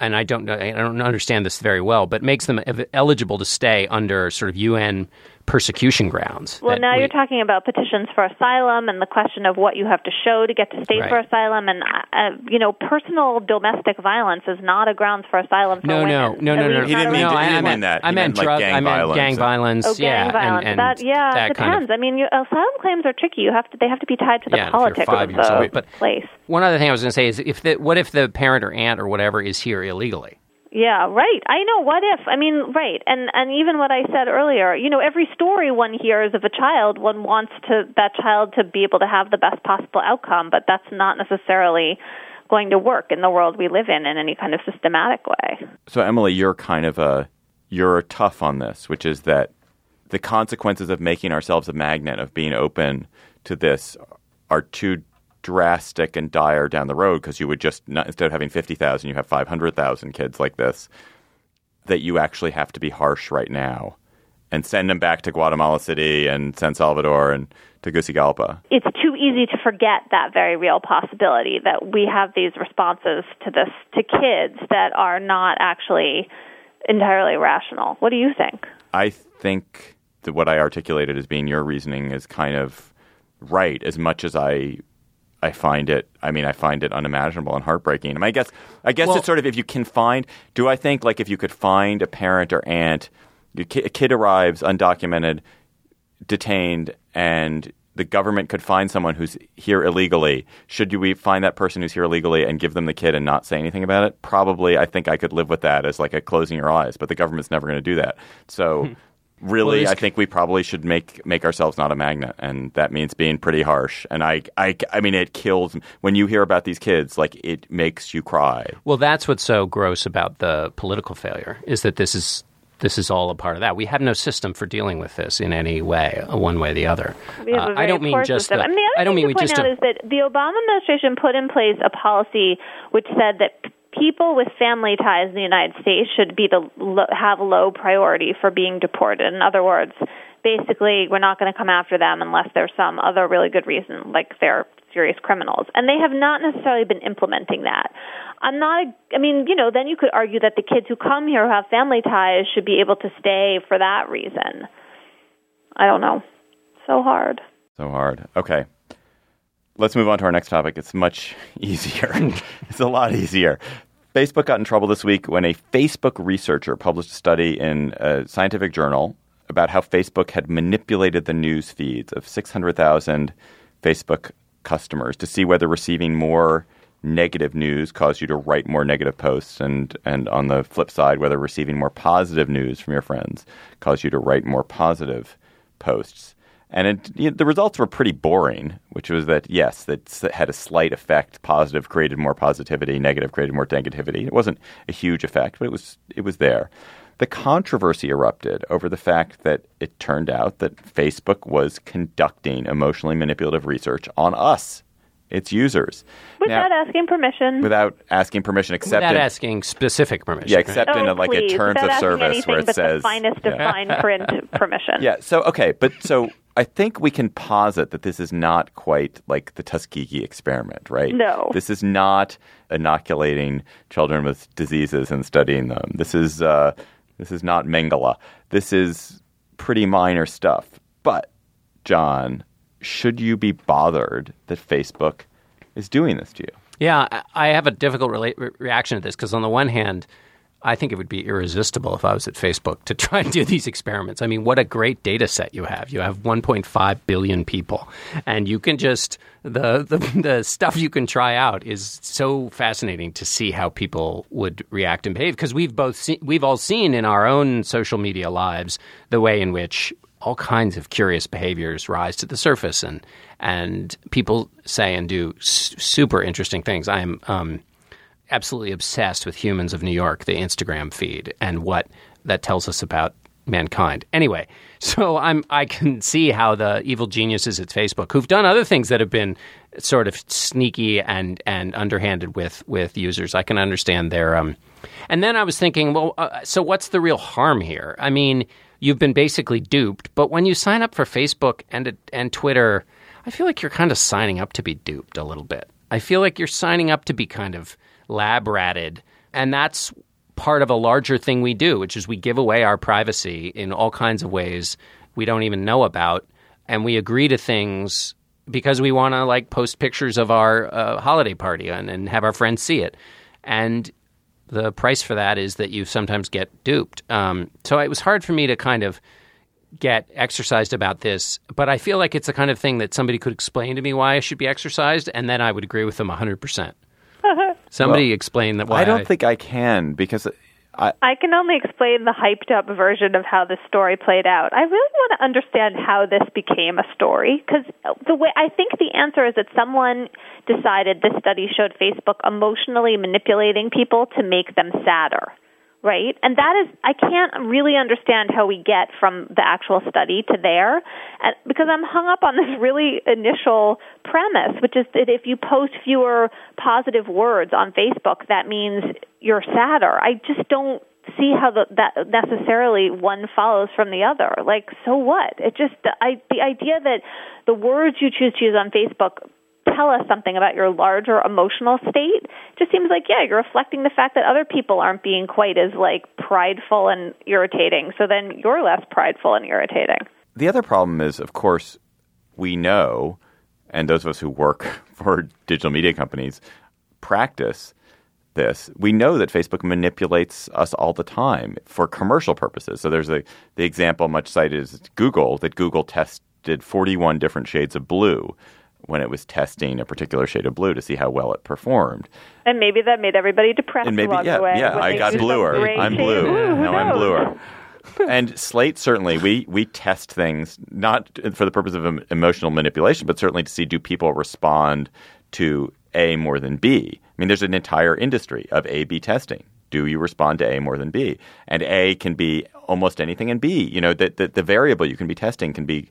and I don't know, I don't understand this very well, but makes them eligible to stay under sort of U N persecution grounds. Well, now we, you're talking about petitions for asylum and the question of what you have to show to get to stay right. for asylum. And, uh, you know, personal domestic violence is not a grounds for asylum for no, women. No, no, no, no, no. He didn't mean, no, to, he didn't I mean meant, that. He I meant, meant drug, like gang I meant violence. gang violence. Oh, gang yeah, violence. And, and that, yeah, that depends. Kind of, I mean, you, asylum claims are tricky. You have to, they have to be tied to the yeah, politics of the but place. One other thing I was going to say is if the, what if the parent or aunt or whatever is here illegally? Yeah, right. I know. What if? I mean, right. And and even what I said earlier, you know, every story one hears of a child, one wants to that child to be able to have the best possible outcome, but that's not necessarily going to work in the world we live in in any kind of systematic way. So, Emily, you're kind of a you're tough on this, which is that the consequences of making ourselves a magnet, of being open to this, are too drastic and dire down the road, because you would just not, instead of having fifty thousand, you have five hundred thousand kids like this, that you actually have to be harsh right now and send them back to Guatemala City and San Salvador and Tegucigalpa. It's too easy to forget that very real possibility that we have these responses to this to kids that are not actually entirely rational. What do you think? I think that what I articulated as being your reasoning is kind of right, as much as I I find it, I mean, I find it unimaginable and heartbreaking. I mean, I guess, I guess well, it's sort of if you can find, do I think like if you could find a parent or aunt, a kid arrives undocumented, detained, and the government could find someone who's here illegally. Should we find that person who's here illegally and give them the kid and not say anything about it? Probably. I think I could live with that as like a closing your eyes, but the government's never going to do that. So really, well, I think we probably should make make ourselves not a magnet, and that means being pretty harsh. And I, I, I mean, it kills – when you hear about these kids, like it makes you cry. Well, that's what's so gross about the political failure is that this is this is all a part of that. We have no system for dealing with this in any way, one way or the other. We have a very uh, I don't mean just. The, I mean, the other I don't thing mean to point just out a, is that the Obama administration put in place a policy which said that people with family ties in the United States should be the have low priority for being deported. In other words, basically, we're not going to come after them unless there's some other really good reason, like they're serious criminals. And they have not necessarily been implementing that. I'm not, I mean, you know, then you could argue that the kids who come here who have family ties should be able to stay for that reason. I don't know. So hard. So hard. Okay. Let's move on to our next topic. It's much easier. It's a lot easier. Facebook got in trouble this week when a Facebook researcher published a study in a scientific journal about how Facebook had manipulated the news feeds of six hundred thousand Facebook customers to see whether receiving more negative news caused you to write more negative posts, and, and on the flip side, whether receiving more positive news from your friends caused you to write more positive posts. And it, you know, the results were pretty boring, which was that, yes, that had a slight effect. Positive created more positivity. Negative created more negativity. It wasn't a huge effect, but it was it was there. The controversy erupted over the fact that it turned out that Facebook was conducting emotionally manipulative research on us, its users. Without now, asking permission. Without asking permission, except Without in, asking specific permission. Yeah, except right? in oh, a, like please. a terms without of service where it but says. The finest yeah. of fine print permission. Yeah, so, okay, but so... I think we can posit that this is not quite like the Tuskegee experiment, right? No. This is not inoculating children with diseases and studying them. This is uh, this is not Mengele. This is pretty minor stuff. But, John, should you be bothered that Facebook is doing this to you? Yeah, I have a difficult re- reaction to this because on the one hand, I think it would be irresistible if I was at Facebook to try and do these experiments. I mean, what a great data set you have. You have one point five billion people, and you can just the, the the stuff you can try out is so fascinating to see how people would react and behave, because we've both se- we've all seen in our own social media lives the way in which all kinds of curious behaviors rise to the surface, and and people say and do s- super interesting things. I am um, absolutely obsessed with Humans of New York, the Instagram feed, and what that tells us about mankind. Anyway, so I'm I can see how the evil geniuses at Facebook, who've done other things that have been sort of sneaky and and underhanded with with users, I can understand their um and then I was thinking, well, uh, so what's the real harm here? I mean, you've been basically duped, but when you sign up for Facebook and and Twitter, I feel like you're kind of signing up to be duped a little bit. I feel like you're signing up to be kind of lab ratted, and that's part of a larger thing we do, which is we give away our privacy in all kinds of ways we don't even know about, and we agree to things because we want to like post pictures of our uh, holiday party and, and have our friends see it, and the price for that is that you sometimes get duped. Um, so it was hard for me to kind of get exercised about this, but I feel like it's the kind of thing that somebody could explain to me why I should be exercised, and then I would agree with them one hundred percent. Somebody well, explain that. Why I don't I... think I can, because I... I can only explain the hyped-up version of how this story played out. I really want to understand how this became a story, because the way I think the answer is that someone decided this study showed Facebook emotionally manipulating people to make them sadder, right? And that is, I can't really understand how we get from the actual study to there, and, because I'm hung up on this really initial premise, which is that if you post fewer positive words on Facebook, that means you're sadder. I just don't see how the, that necessarily one follows from the other. Like, so what? It just, I, the idea that the words you choose to use on Facebook tell us something about your larger emotional state. It just seems like, yeah, you're reflecting the fact that other people aren't being quite as, like, prideful and irritating. So then you're less prideful and irritating. The other problem is, of course, we know, and those of us who work for digital media companies practice this, we know that Facebook manipulates us all the time for commercial purposes. So there's a, the example much cited is Google, that Google tested forty-one different shades of blue when it was testing a particular shade of blue to see how well it performed. And maybe that made everybody depressed and maybe, along yeah, the way. Yeah, I got bluer. I'm blue. Ooh, now knows? I'm bluer. And Slate, certainly, we we test things, not for the purpose of emotional manipulation, but certainly to see, do people respond to A more than B? I mean, there's an entire industry of A B testing. do you respond to A more than B? And A can be almost anything, and B, you know, the, the, the variable you can be testing can be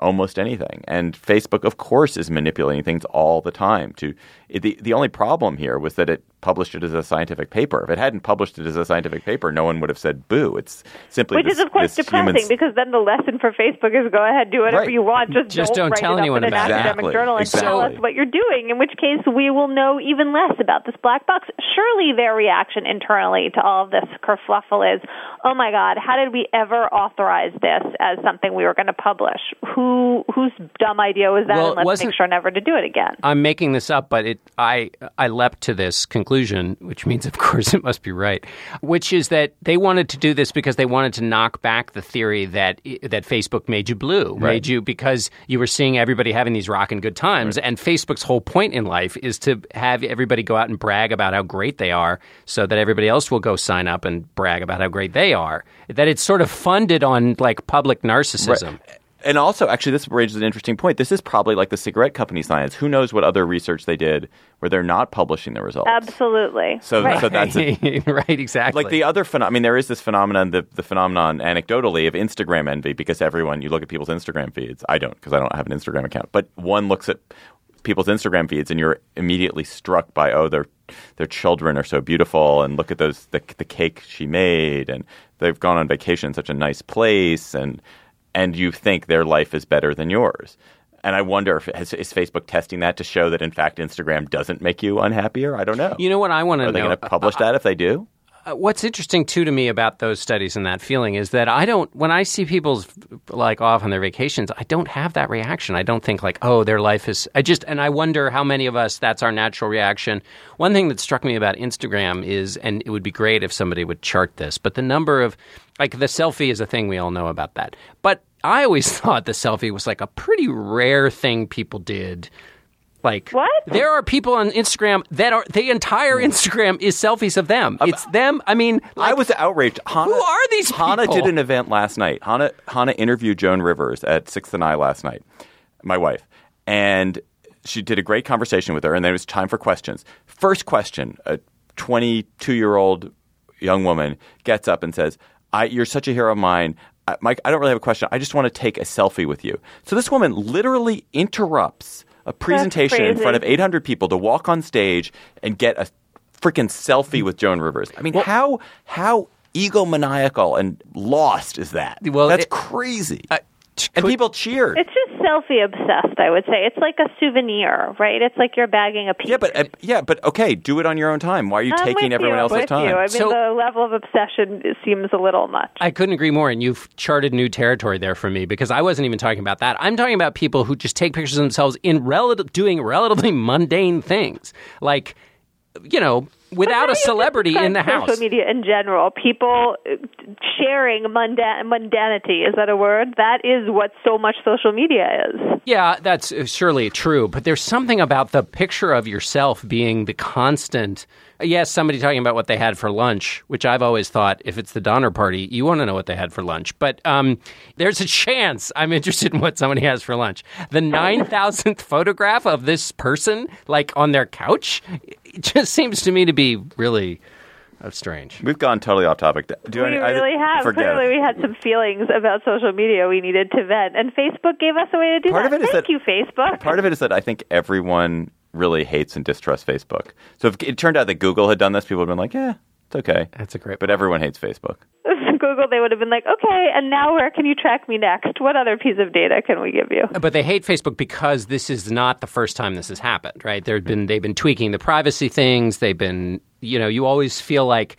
almost anything. And Facebook, of course, is manipulating things all the time. To the the only problem here was that it published it as a scientific paper. If it hadn't published it as a scientific paper, no one would have said boo. It's simply which this, is of course depressing human... because then the lesson for Facebook is go ahead, do whatever right. you want, just, just don't, don't tell anyone about it. Academic journal and exactly. tell us what you're doing. In which case, we will know even less about this black box. Surely, their reaction internally to all of this kerfluffle is, "Oh my God, how did we ever authorize this as something we were going to publish? Who?" Who, whose dumb idea was that? Well, and let's make sure never to do it again. I'm making this up, but it, I I leapt to this conclusion, which means, of course, it must be right, which is that they wanted to do this because they wanted to knock back the theory that that Facebook made you blue, right. made you because you were seeing everybody having these rockin' good times. Right. And Facebook's whole point in life is to have everybody go out and brag about how great they are so that everybody else will go sign up and brag about how great they are. That it's sort of funded on like public narcissism. Right. And also, actually, this raises an interesting point. This is probably like the cigarette company science. Who knows what other research they did where they're not publishing the results? Absolutely. So, right. so that's a, right, exactly. Like the other phenomenon. I mean, there is this phenomenon, the, the phenomenon anecdotally of Instagram envy, because everyone, you look at people's Instagram feeds. I don't, because I don't have an Instagram account. But one looks at people's Instagram feeds, and you're immediately struck by, oh, their their children are so beautiful, and look at those the, the cake she made, and they've gone on vacation in such a nice place, and. And you think their life is better than yours. And I wonder, if, is, is Facebook testing that to show that, in fact, Instagram doesn't make you unhappier? I don't know. You know what I want to know? Are they going to publish uh, that if they do? Uh, what's interesting, too, to me about those studies and that feeling is that I don't – when I see people's like off on their vacations, I don't have that reaction. I don't think like, oh, their life is – I just – and I wonder how many of us that's our natural reaction. One thing that struck me about Instagram is – and it would be great if somebody would chart this, but the number of – like the selfie is a thing, we all know about that. But I always thought the selfie was like a pretty rare thing people did. Like what? There are people on Instagram that are the entire Instagram is selfies of them. Um, it's them. I mean, like, I was outraged. Hannah, who are these people? Hannah did an event last night. Hannah Hannah interviewed Joan Rivers at Sixth and I last night, my wife, and she did a great conversation with her. And then it was time for questions. First question: a twenty-two-year-old young woman gets up and says, I, you're such a hero of mine. I, Mike, I don't really have a question. I just want to take a selfie with you. So this woman literally interrupts a presentation in front of eight hundred people to walk on stage and get a freaking selfie with Joan Rivers. I mean, well, how how egomaniacal and lost is that? Well, That's it, crazy. I, And people cheered. It's just selfie obsessed, I would say. It's like a souvenir, right? It's like you're bagging a piece. Yeah, but uh, yeah, but okay, do it on your own time. Why are you I'm taking everyone you, else's with time? You. I mean, so, the level of obsession seems a little much. I couldn't agree more, and you've charted new territory there for me, because I wasn't even talking about that. I'm talking about people who just take pictures of themselves in relative, doing relatively mundane things, like, you know, without a celebrity in the house. Social media in general, people sharing mundan- mundanity, is that a word? That is what so much social media is. Yeah, that's surely true. But there's something about the picture of yourself being the constant. Yes, somebody talking about what they had for lunch, which I've always thought, if it's the Donner Party, you want to know what they had for lunch. But um, there's a chance I'm interested in what somebody has for lunch. The nine thousandth photograph of this person, like on their couch, it just seems to me to be really strange. We've gone totally off topic. Do we any, really I, have. Forget. Clearly, we had some feelings about social media we needted to vent, and Facebook gave us a way to do part that. Of it Thank is that, you, Facebook. Part of it is that I think everyone really hates and distrusts Facebook. So if it turned out that Google had done this, people would have been like, yeah, it's okay. That's a great But point. Everyone hates Facebook. Google, they would have been like, okay, and now where can you track me next? What other piece of data can we give you? But they hate Facebook because this is not the first time this has happened, right? There've been, they've been tweaking the privacy things. They've been, you know, you always feel like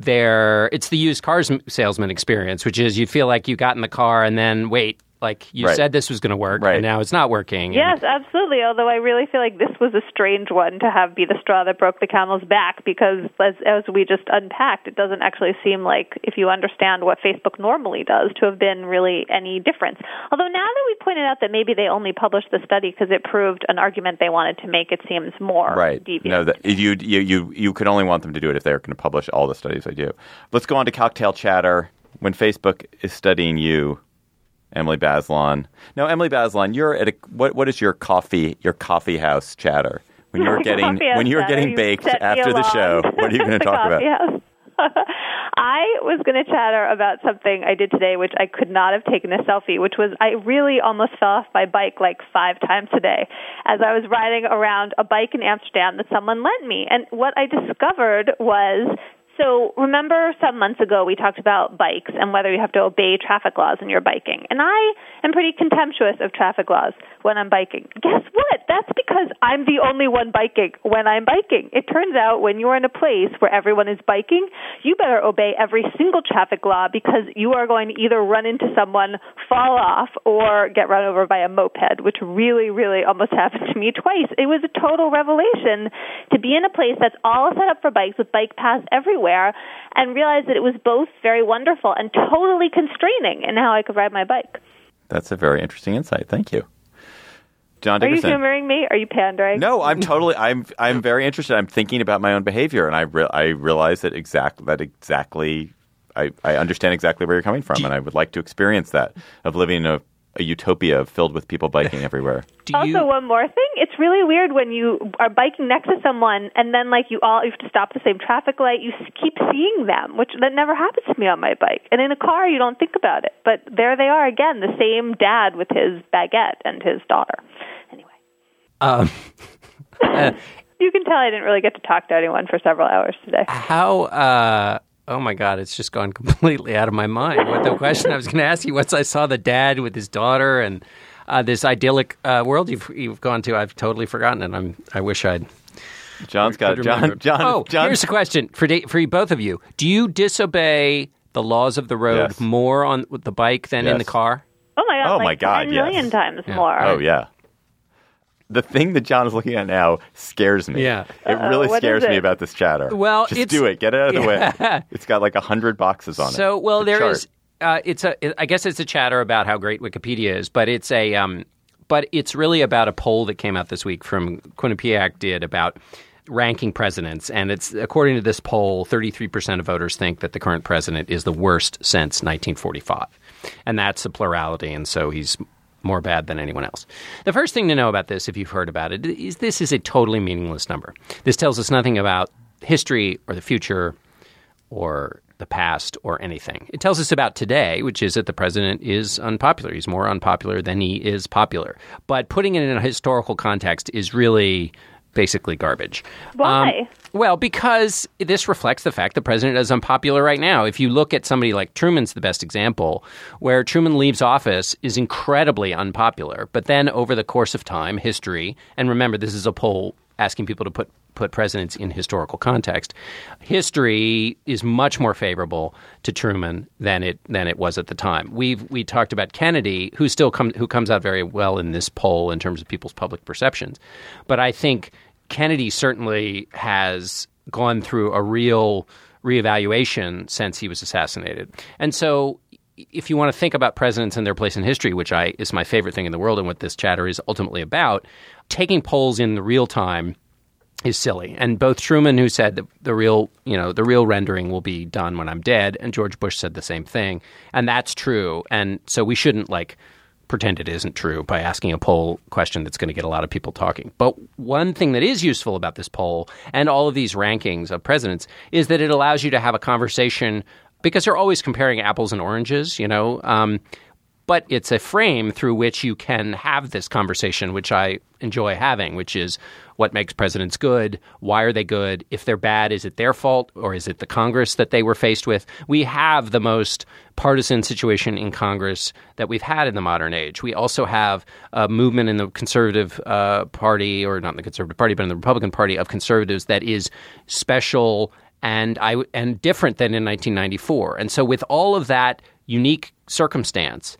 they're, it's the used cars salesman experience, which is you feel like you got in the car and then wait. Like, you right. said this was going to work, right. and now it's not working. Yes, absolutely, although I really feel like this was a strange one to have be the straw that broke the camel's back, because as, as we just unpacked, it doesn't actually seem like, if you understand what Facebook normally does, to have been really any difference. Although now that we pointed out that maybe they only published the study because it proved an argument they wanted to make, it seems more right. deviant. No, that, you, you, you, you could only want them to do it if they were going to publish all the studies they do. Let's go on to cocktail chatter. When Facebook is studying you... Emily Bazelon. Now, Emily Bazelon, you're at a what? What is your coffee? Your coffee house chatter when you're getting when you're chatter, getting baked after the show? What are you going to talk about? House. I was going to chatter about something I did today, which I could not have taken a selfie, which was I really almost fell off my bike like five times today as I was riding around a bike in Amsterdam that someone lent me. And what I discovered was... So remember some months ago we talked about bikes and whether you have to obey traffic laws when you're biking. And I am pretty contemptuous of traffic laws when I'm biking. Guess what? That's because I'm the only one biking when I'm biking. It turns out when you're in a place where everyone is biking, you better obey every single traffic law because you are going to either run into someone, fall off, or get run over by a moped, which really, really almost happened to me twice. It was a total revelation to be in a place that's all set up for bikes with bike paths everywhere. And realized that it was both very wonderful and totally constraining in how I could ride my bike. That's a very interesting insight. Thank you, John Dickerson. Are you humoring me? Are you pandering? No, I'm totally. I'm. I'm very interested. I'm thinking about my own behavior, and I re- I realize that exact that exactly. I, I understand exactly where you're coming from, you, and I would like to experience that of living in a. a utopia filled with people biking everywhere. Do you... Also, one more thing. It's really weird when you are biking next to someone and then like you all you have to stop the same traffic light. You keep seeing them, which that never happens to me on my bike. And in a car, you don't think about it. But there they are again, the same dad with his baguette and his daughter. Anyway. Um, you can tell I didn't really get to talk to anyone for several hours today. How... Uh... Oh, my God, it's just gone completely out of my mind. What the question I was going to ask you once I saw the dad with his daughter and uh, this idyllic uh, world you've, you've gone to, I've totally forgotten it. I'm, I wish I'd... John's got it. John, John, oh, John. Here's a question for, da- for both of you. Do you disobey the laws of the road yes. more on the bike than yes. in the car? Oh, my God. Oh, like my God, ten yes. million times yeah. more. Oh, yeah. The thing that John is looking at now scares me. Yeah. It Uh-oh, really scares it? me about this chatter. Well, Just it's, do it. Get it out of the yeah. way. It's got like one hundred boxes on so, it. So, well, there chart. is uh, – It's a. It, I guess it's a chatter about how great Wikipedia is, but it's a. Um, but it's really about a poll that came out this week from Quinnipiac did about ranking presidents. And it's according to this poll, thirty-three percent of voters think that the current president is the worst since nineteen forty-five. And that's a plurality, and so he's – more bad than anyone else. The first thing to know about this, if you've heard about it, is this is a totally meaningless number. This tells us nothing about history or the future or the past or anything. It tells us about today, which is that the president is unpopular. He's more unpopular than he is popular. But putting it in a historical context is really basically garbage. Why? Um, well, because this reflects the fact the president is unpopular right now. If you look at somebody like Truman's the best example, where Truman leaves office is incredibly unpopular. But then over the course of time, history, and remember, this is a poll asking people to put, put presidents in historical context, history is much more favorable to Truman than it than it was at the time. We've we talked about Kennedy, who still come, who comes out very well in this poll in terms of people's public perceptions. But I think Kennedy certainly has gone through a real reevaluation since he was assassinated. And so if you want to think about presidents and their place in history, which I is my favorite thing in the world and what this chatter is ultimately about, taking polls in the real time is silly. And both Truman, who said that the real, you know, the real rendering will be done when I'm dead, and George Bush said the same thing. And that's true. And so we shouldn't like pretend it isn't true by asking a poll question that's going to get a lot of people talking. But one thing that is useful about this poll and all of these rankings of presidents is that it allows you to have a conversation because they're always comparing apples and oranges, you know, um, but it's a frame through which you can have this conversation, which I enjoy having, which is what makes presidents good? Why are they good? If they're bad, is it their fault or is it the Congress that they were faced with? We have the most partisan situation in Congress that we've had in the modern age. We also have a movement in the conservative uh, party, or not in the conservative party, but in the Republican Party of conservatives that is special and I and different than in nineteen ninety-four. And so with all of that unique circumstance,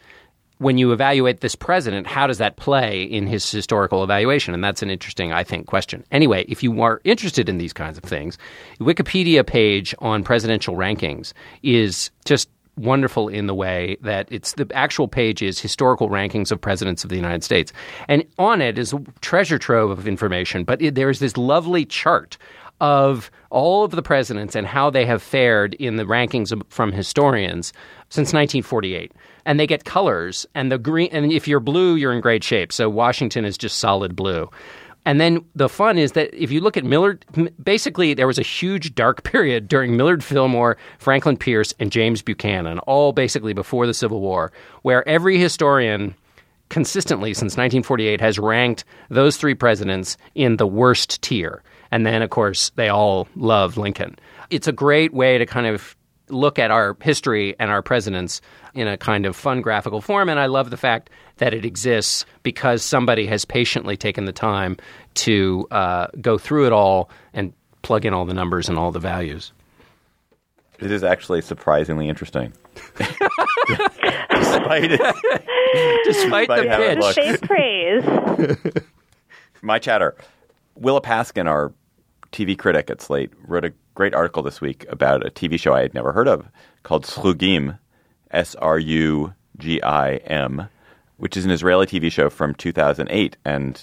when you evaluate this president, how does that play in his historical evaluation? And that's an interesting, I think, question. Anyway, if you are interested in these kinds of things, the Wikipedia page on presidential rankings is just wonderful in the way that it's the actual page is historical rankings of presidents of the United States. And on it is a treasure trove of information. But it, there is this lovely chart of all of the presidents and how they have fared in the rankings of, from historians since nineteen forty-eight. And they get colors, and the green, and if you're blue, you're in great shape. So Washington is just solid blue. And then the fun is that if you look at Millard, basically there was a huge dark period during Millard Fillmore, Franklin Pierce, and James Buchanan, all basically before the Civil War, where every historian consistently since nineteen forty-eight has ranked those three presidents in the worst tier. And then, of course, they all love Lincoln. It's a great way to kind of look at our history and our presidents in a kind of fun graphical form. And I love the fact that it exists because somebody has patiently taken the time to uh, go through it all and plug in all the numbers and all the values. It is actually surprisingly interesting. Despite it. Despite, Despite the pitch. Praise. My chatter. Willa Paskin, our T V critic at Slate, wrote a great article this week about a T V show I had never heard of called Srugim, S R U G I M, which is an Israeli T V show from two thousand eight. And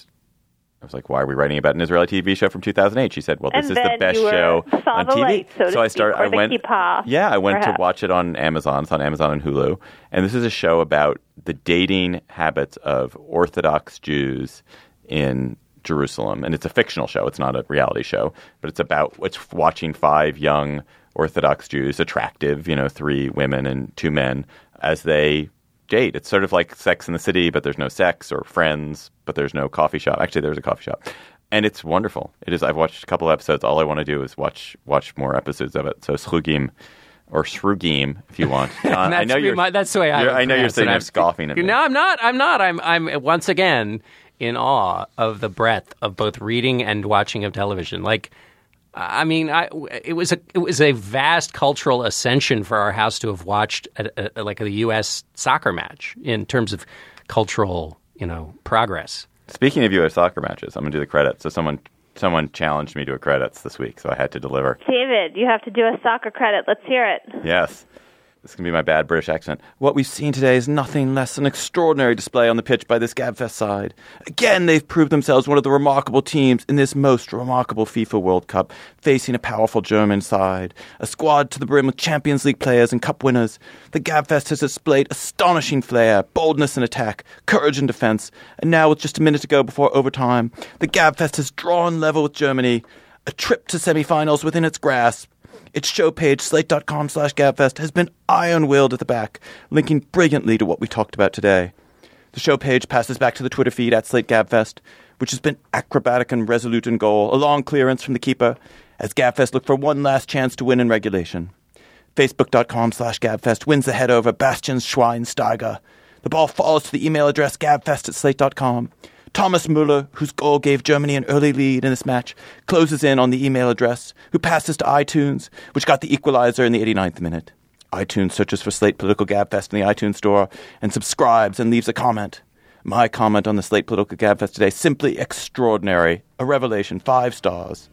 I was like, why are we writing about an Israeli T V show from two thousand eight? She said, well, this and is the best show on T V. Light, so so I started, I went, kippah, yeah, I went perhaps. to watch it on Amazon. It's on Amazon and Hulu. And this is a show about the dating habits of Orthodox Jews in Jerusalem. And it's a fictional show. It's not a reality show, but it's about it's watching five young Orthodox Jews, attractive, you know, three women and two men as they date. It's sort of like Sex in the City, but there's no sex, or Friends, but there's no coffee shop. Actually, there's a coffee shop. And it's wonderful. It is. I've watched a couple episodes. All I want to do is watch watch more episodes of it. So Srugim, or Srugim, if you want. John, that's, I know you're, my, that's the way I. I know you're sitting there scoffing at me. No, I'm not. I'm not. I'm. I'm once again in awe of the breadth of both reading and watching of television. Like, I mean, I, it was a it was a vast cultural ascension for our house to have watched a, a, like a U S soccer match in terms of cultural, you know, progress. Speaking of U S soccer matches, I'm going to do the credits. So someone someone challenged me to a credits this week, so I had to deliver. David, you have to do a soccer credit. Let's hear it. Yes. This can be my bad British accent. What we've seen today is nothing less than an extraordinary display on the pitch by this Gabfest side. Again, they've proved themselves one of the remarkable teams in this most remarkable FIFA World Cup, facing a powerful German side, a squad to the brim with Champions League players and cup winners. The Gabfest has displayed astonishing flair, boldness in attack, courage in defense, and now with just a minute to go before overtime, the Gabfest has drawn level with Germany, a trip to semifinals within its grasp. Its show page, slate.com slash gabfest, has been iron-willed at the back, linking brilliantly to what we talked about today. The show page passes back to the Twitter feed at Slate Gabfest, which has been acrobatic and resolute in goal, a long clearance from the keeper, as Gabfest look for one last chance to win in regulation. Facebook.com slash gabfest wins the head over Bastian Schweinsteiger. The ball falls to the email address gabfest at slate dot com. Thomas Müller, whose goal gave Germany an early lead in this match, closes in on the email address, who passes to iTunes, which got the equalizer in the eighty-ninth minute. iTunes searches for Slate Political Gabfest in the iTunes store and subscribes and leaves a comment. My comment on the Slate Political Gabfest today, simply extraordinary, a revelation, five stars.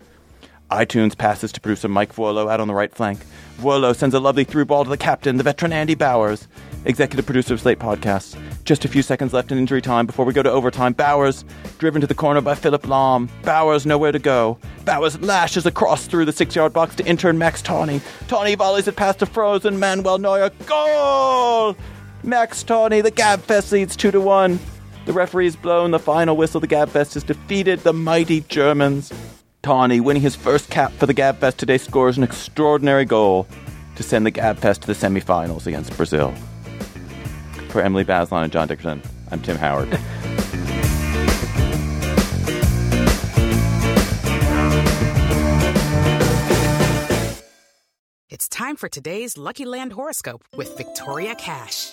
iTunes passes to producer Mike Vorlow out on the right flank. Vorlow sends a lovely through ball to the captain, the veteran Andy Bowers, executive producer of Slate Podcasts. Just a few seconds left in injury time before we go to overtime. Bowers, driven to the corner by Philip Lahm. Bowers, nowhere to go. Bowers lashes across through the six-yard box to intern Max Tawney. Tawney volleys it past to Frozen Manuel Neuer. Goal! Max Tawney, the Gabfest leads two to one. The referee's blown the final whistle. The Gabfest has defeated the mighty Germans. Tawney, winning his first cap for the Gabfest today, scores an extraordinary goal to send the Gabfest to the semifinals against Brazil. For Emily Bazelon and John Dickerson, I'm Tim Howard. It's time for today's Lucky Land horoscope with Victoria Cash.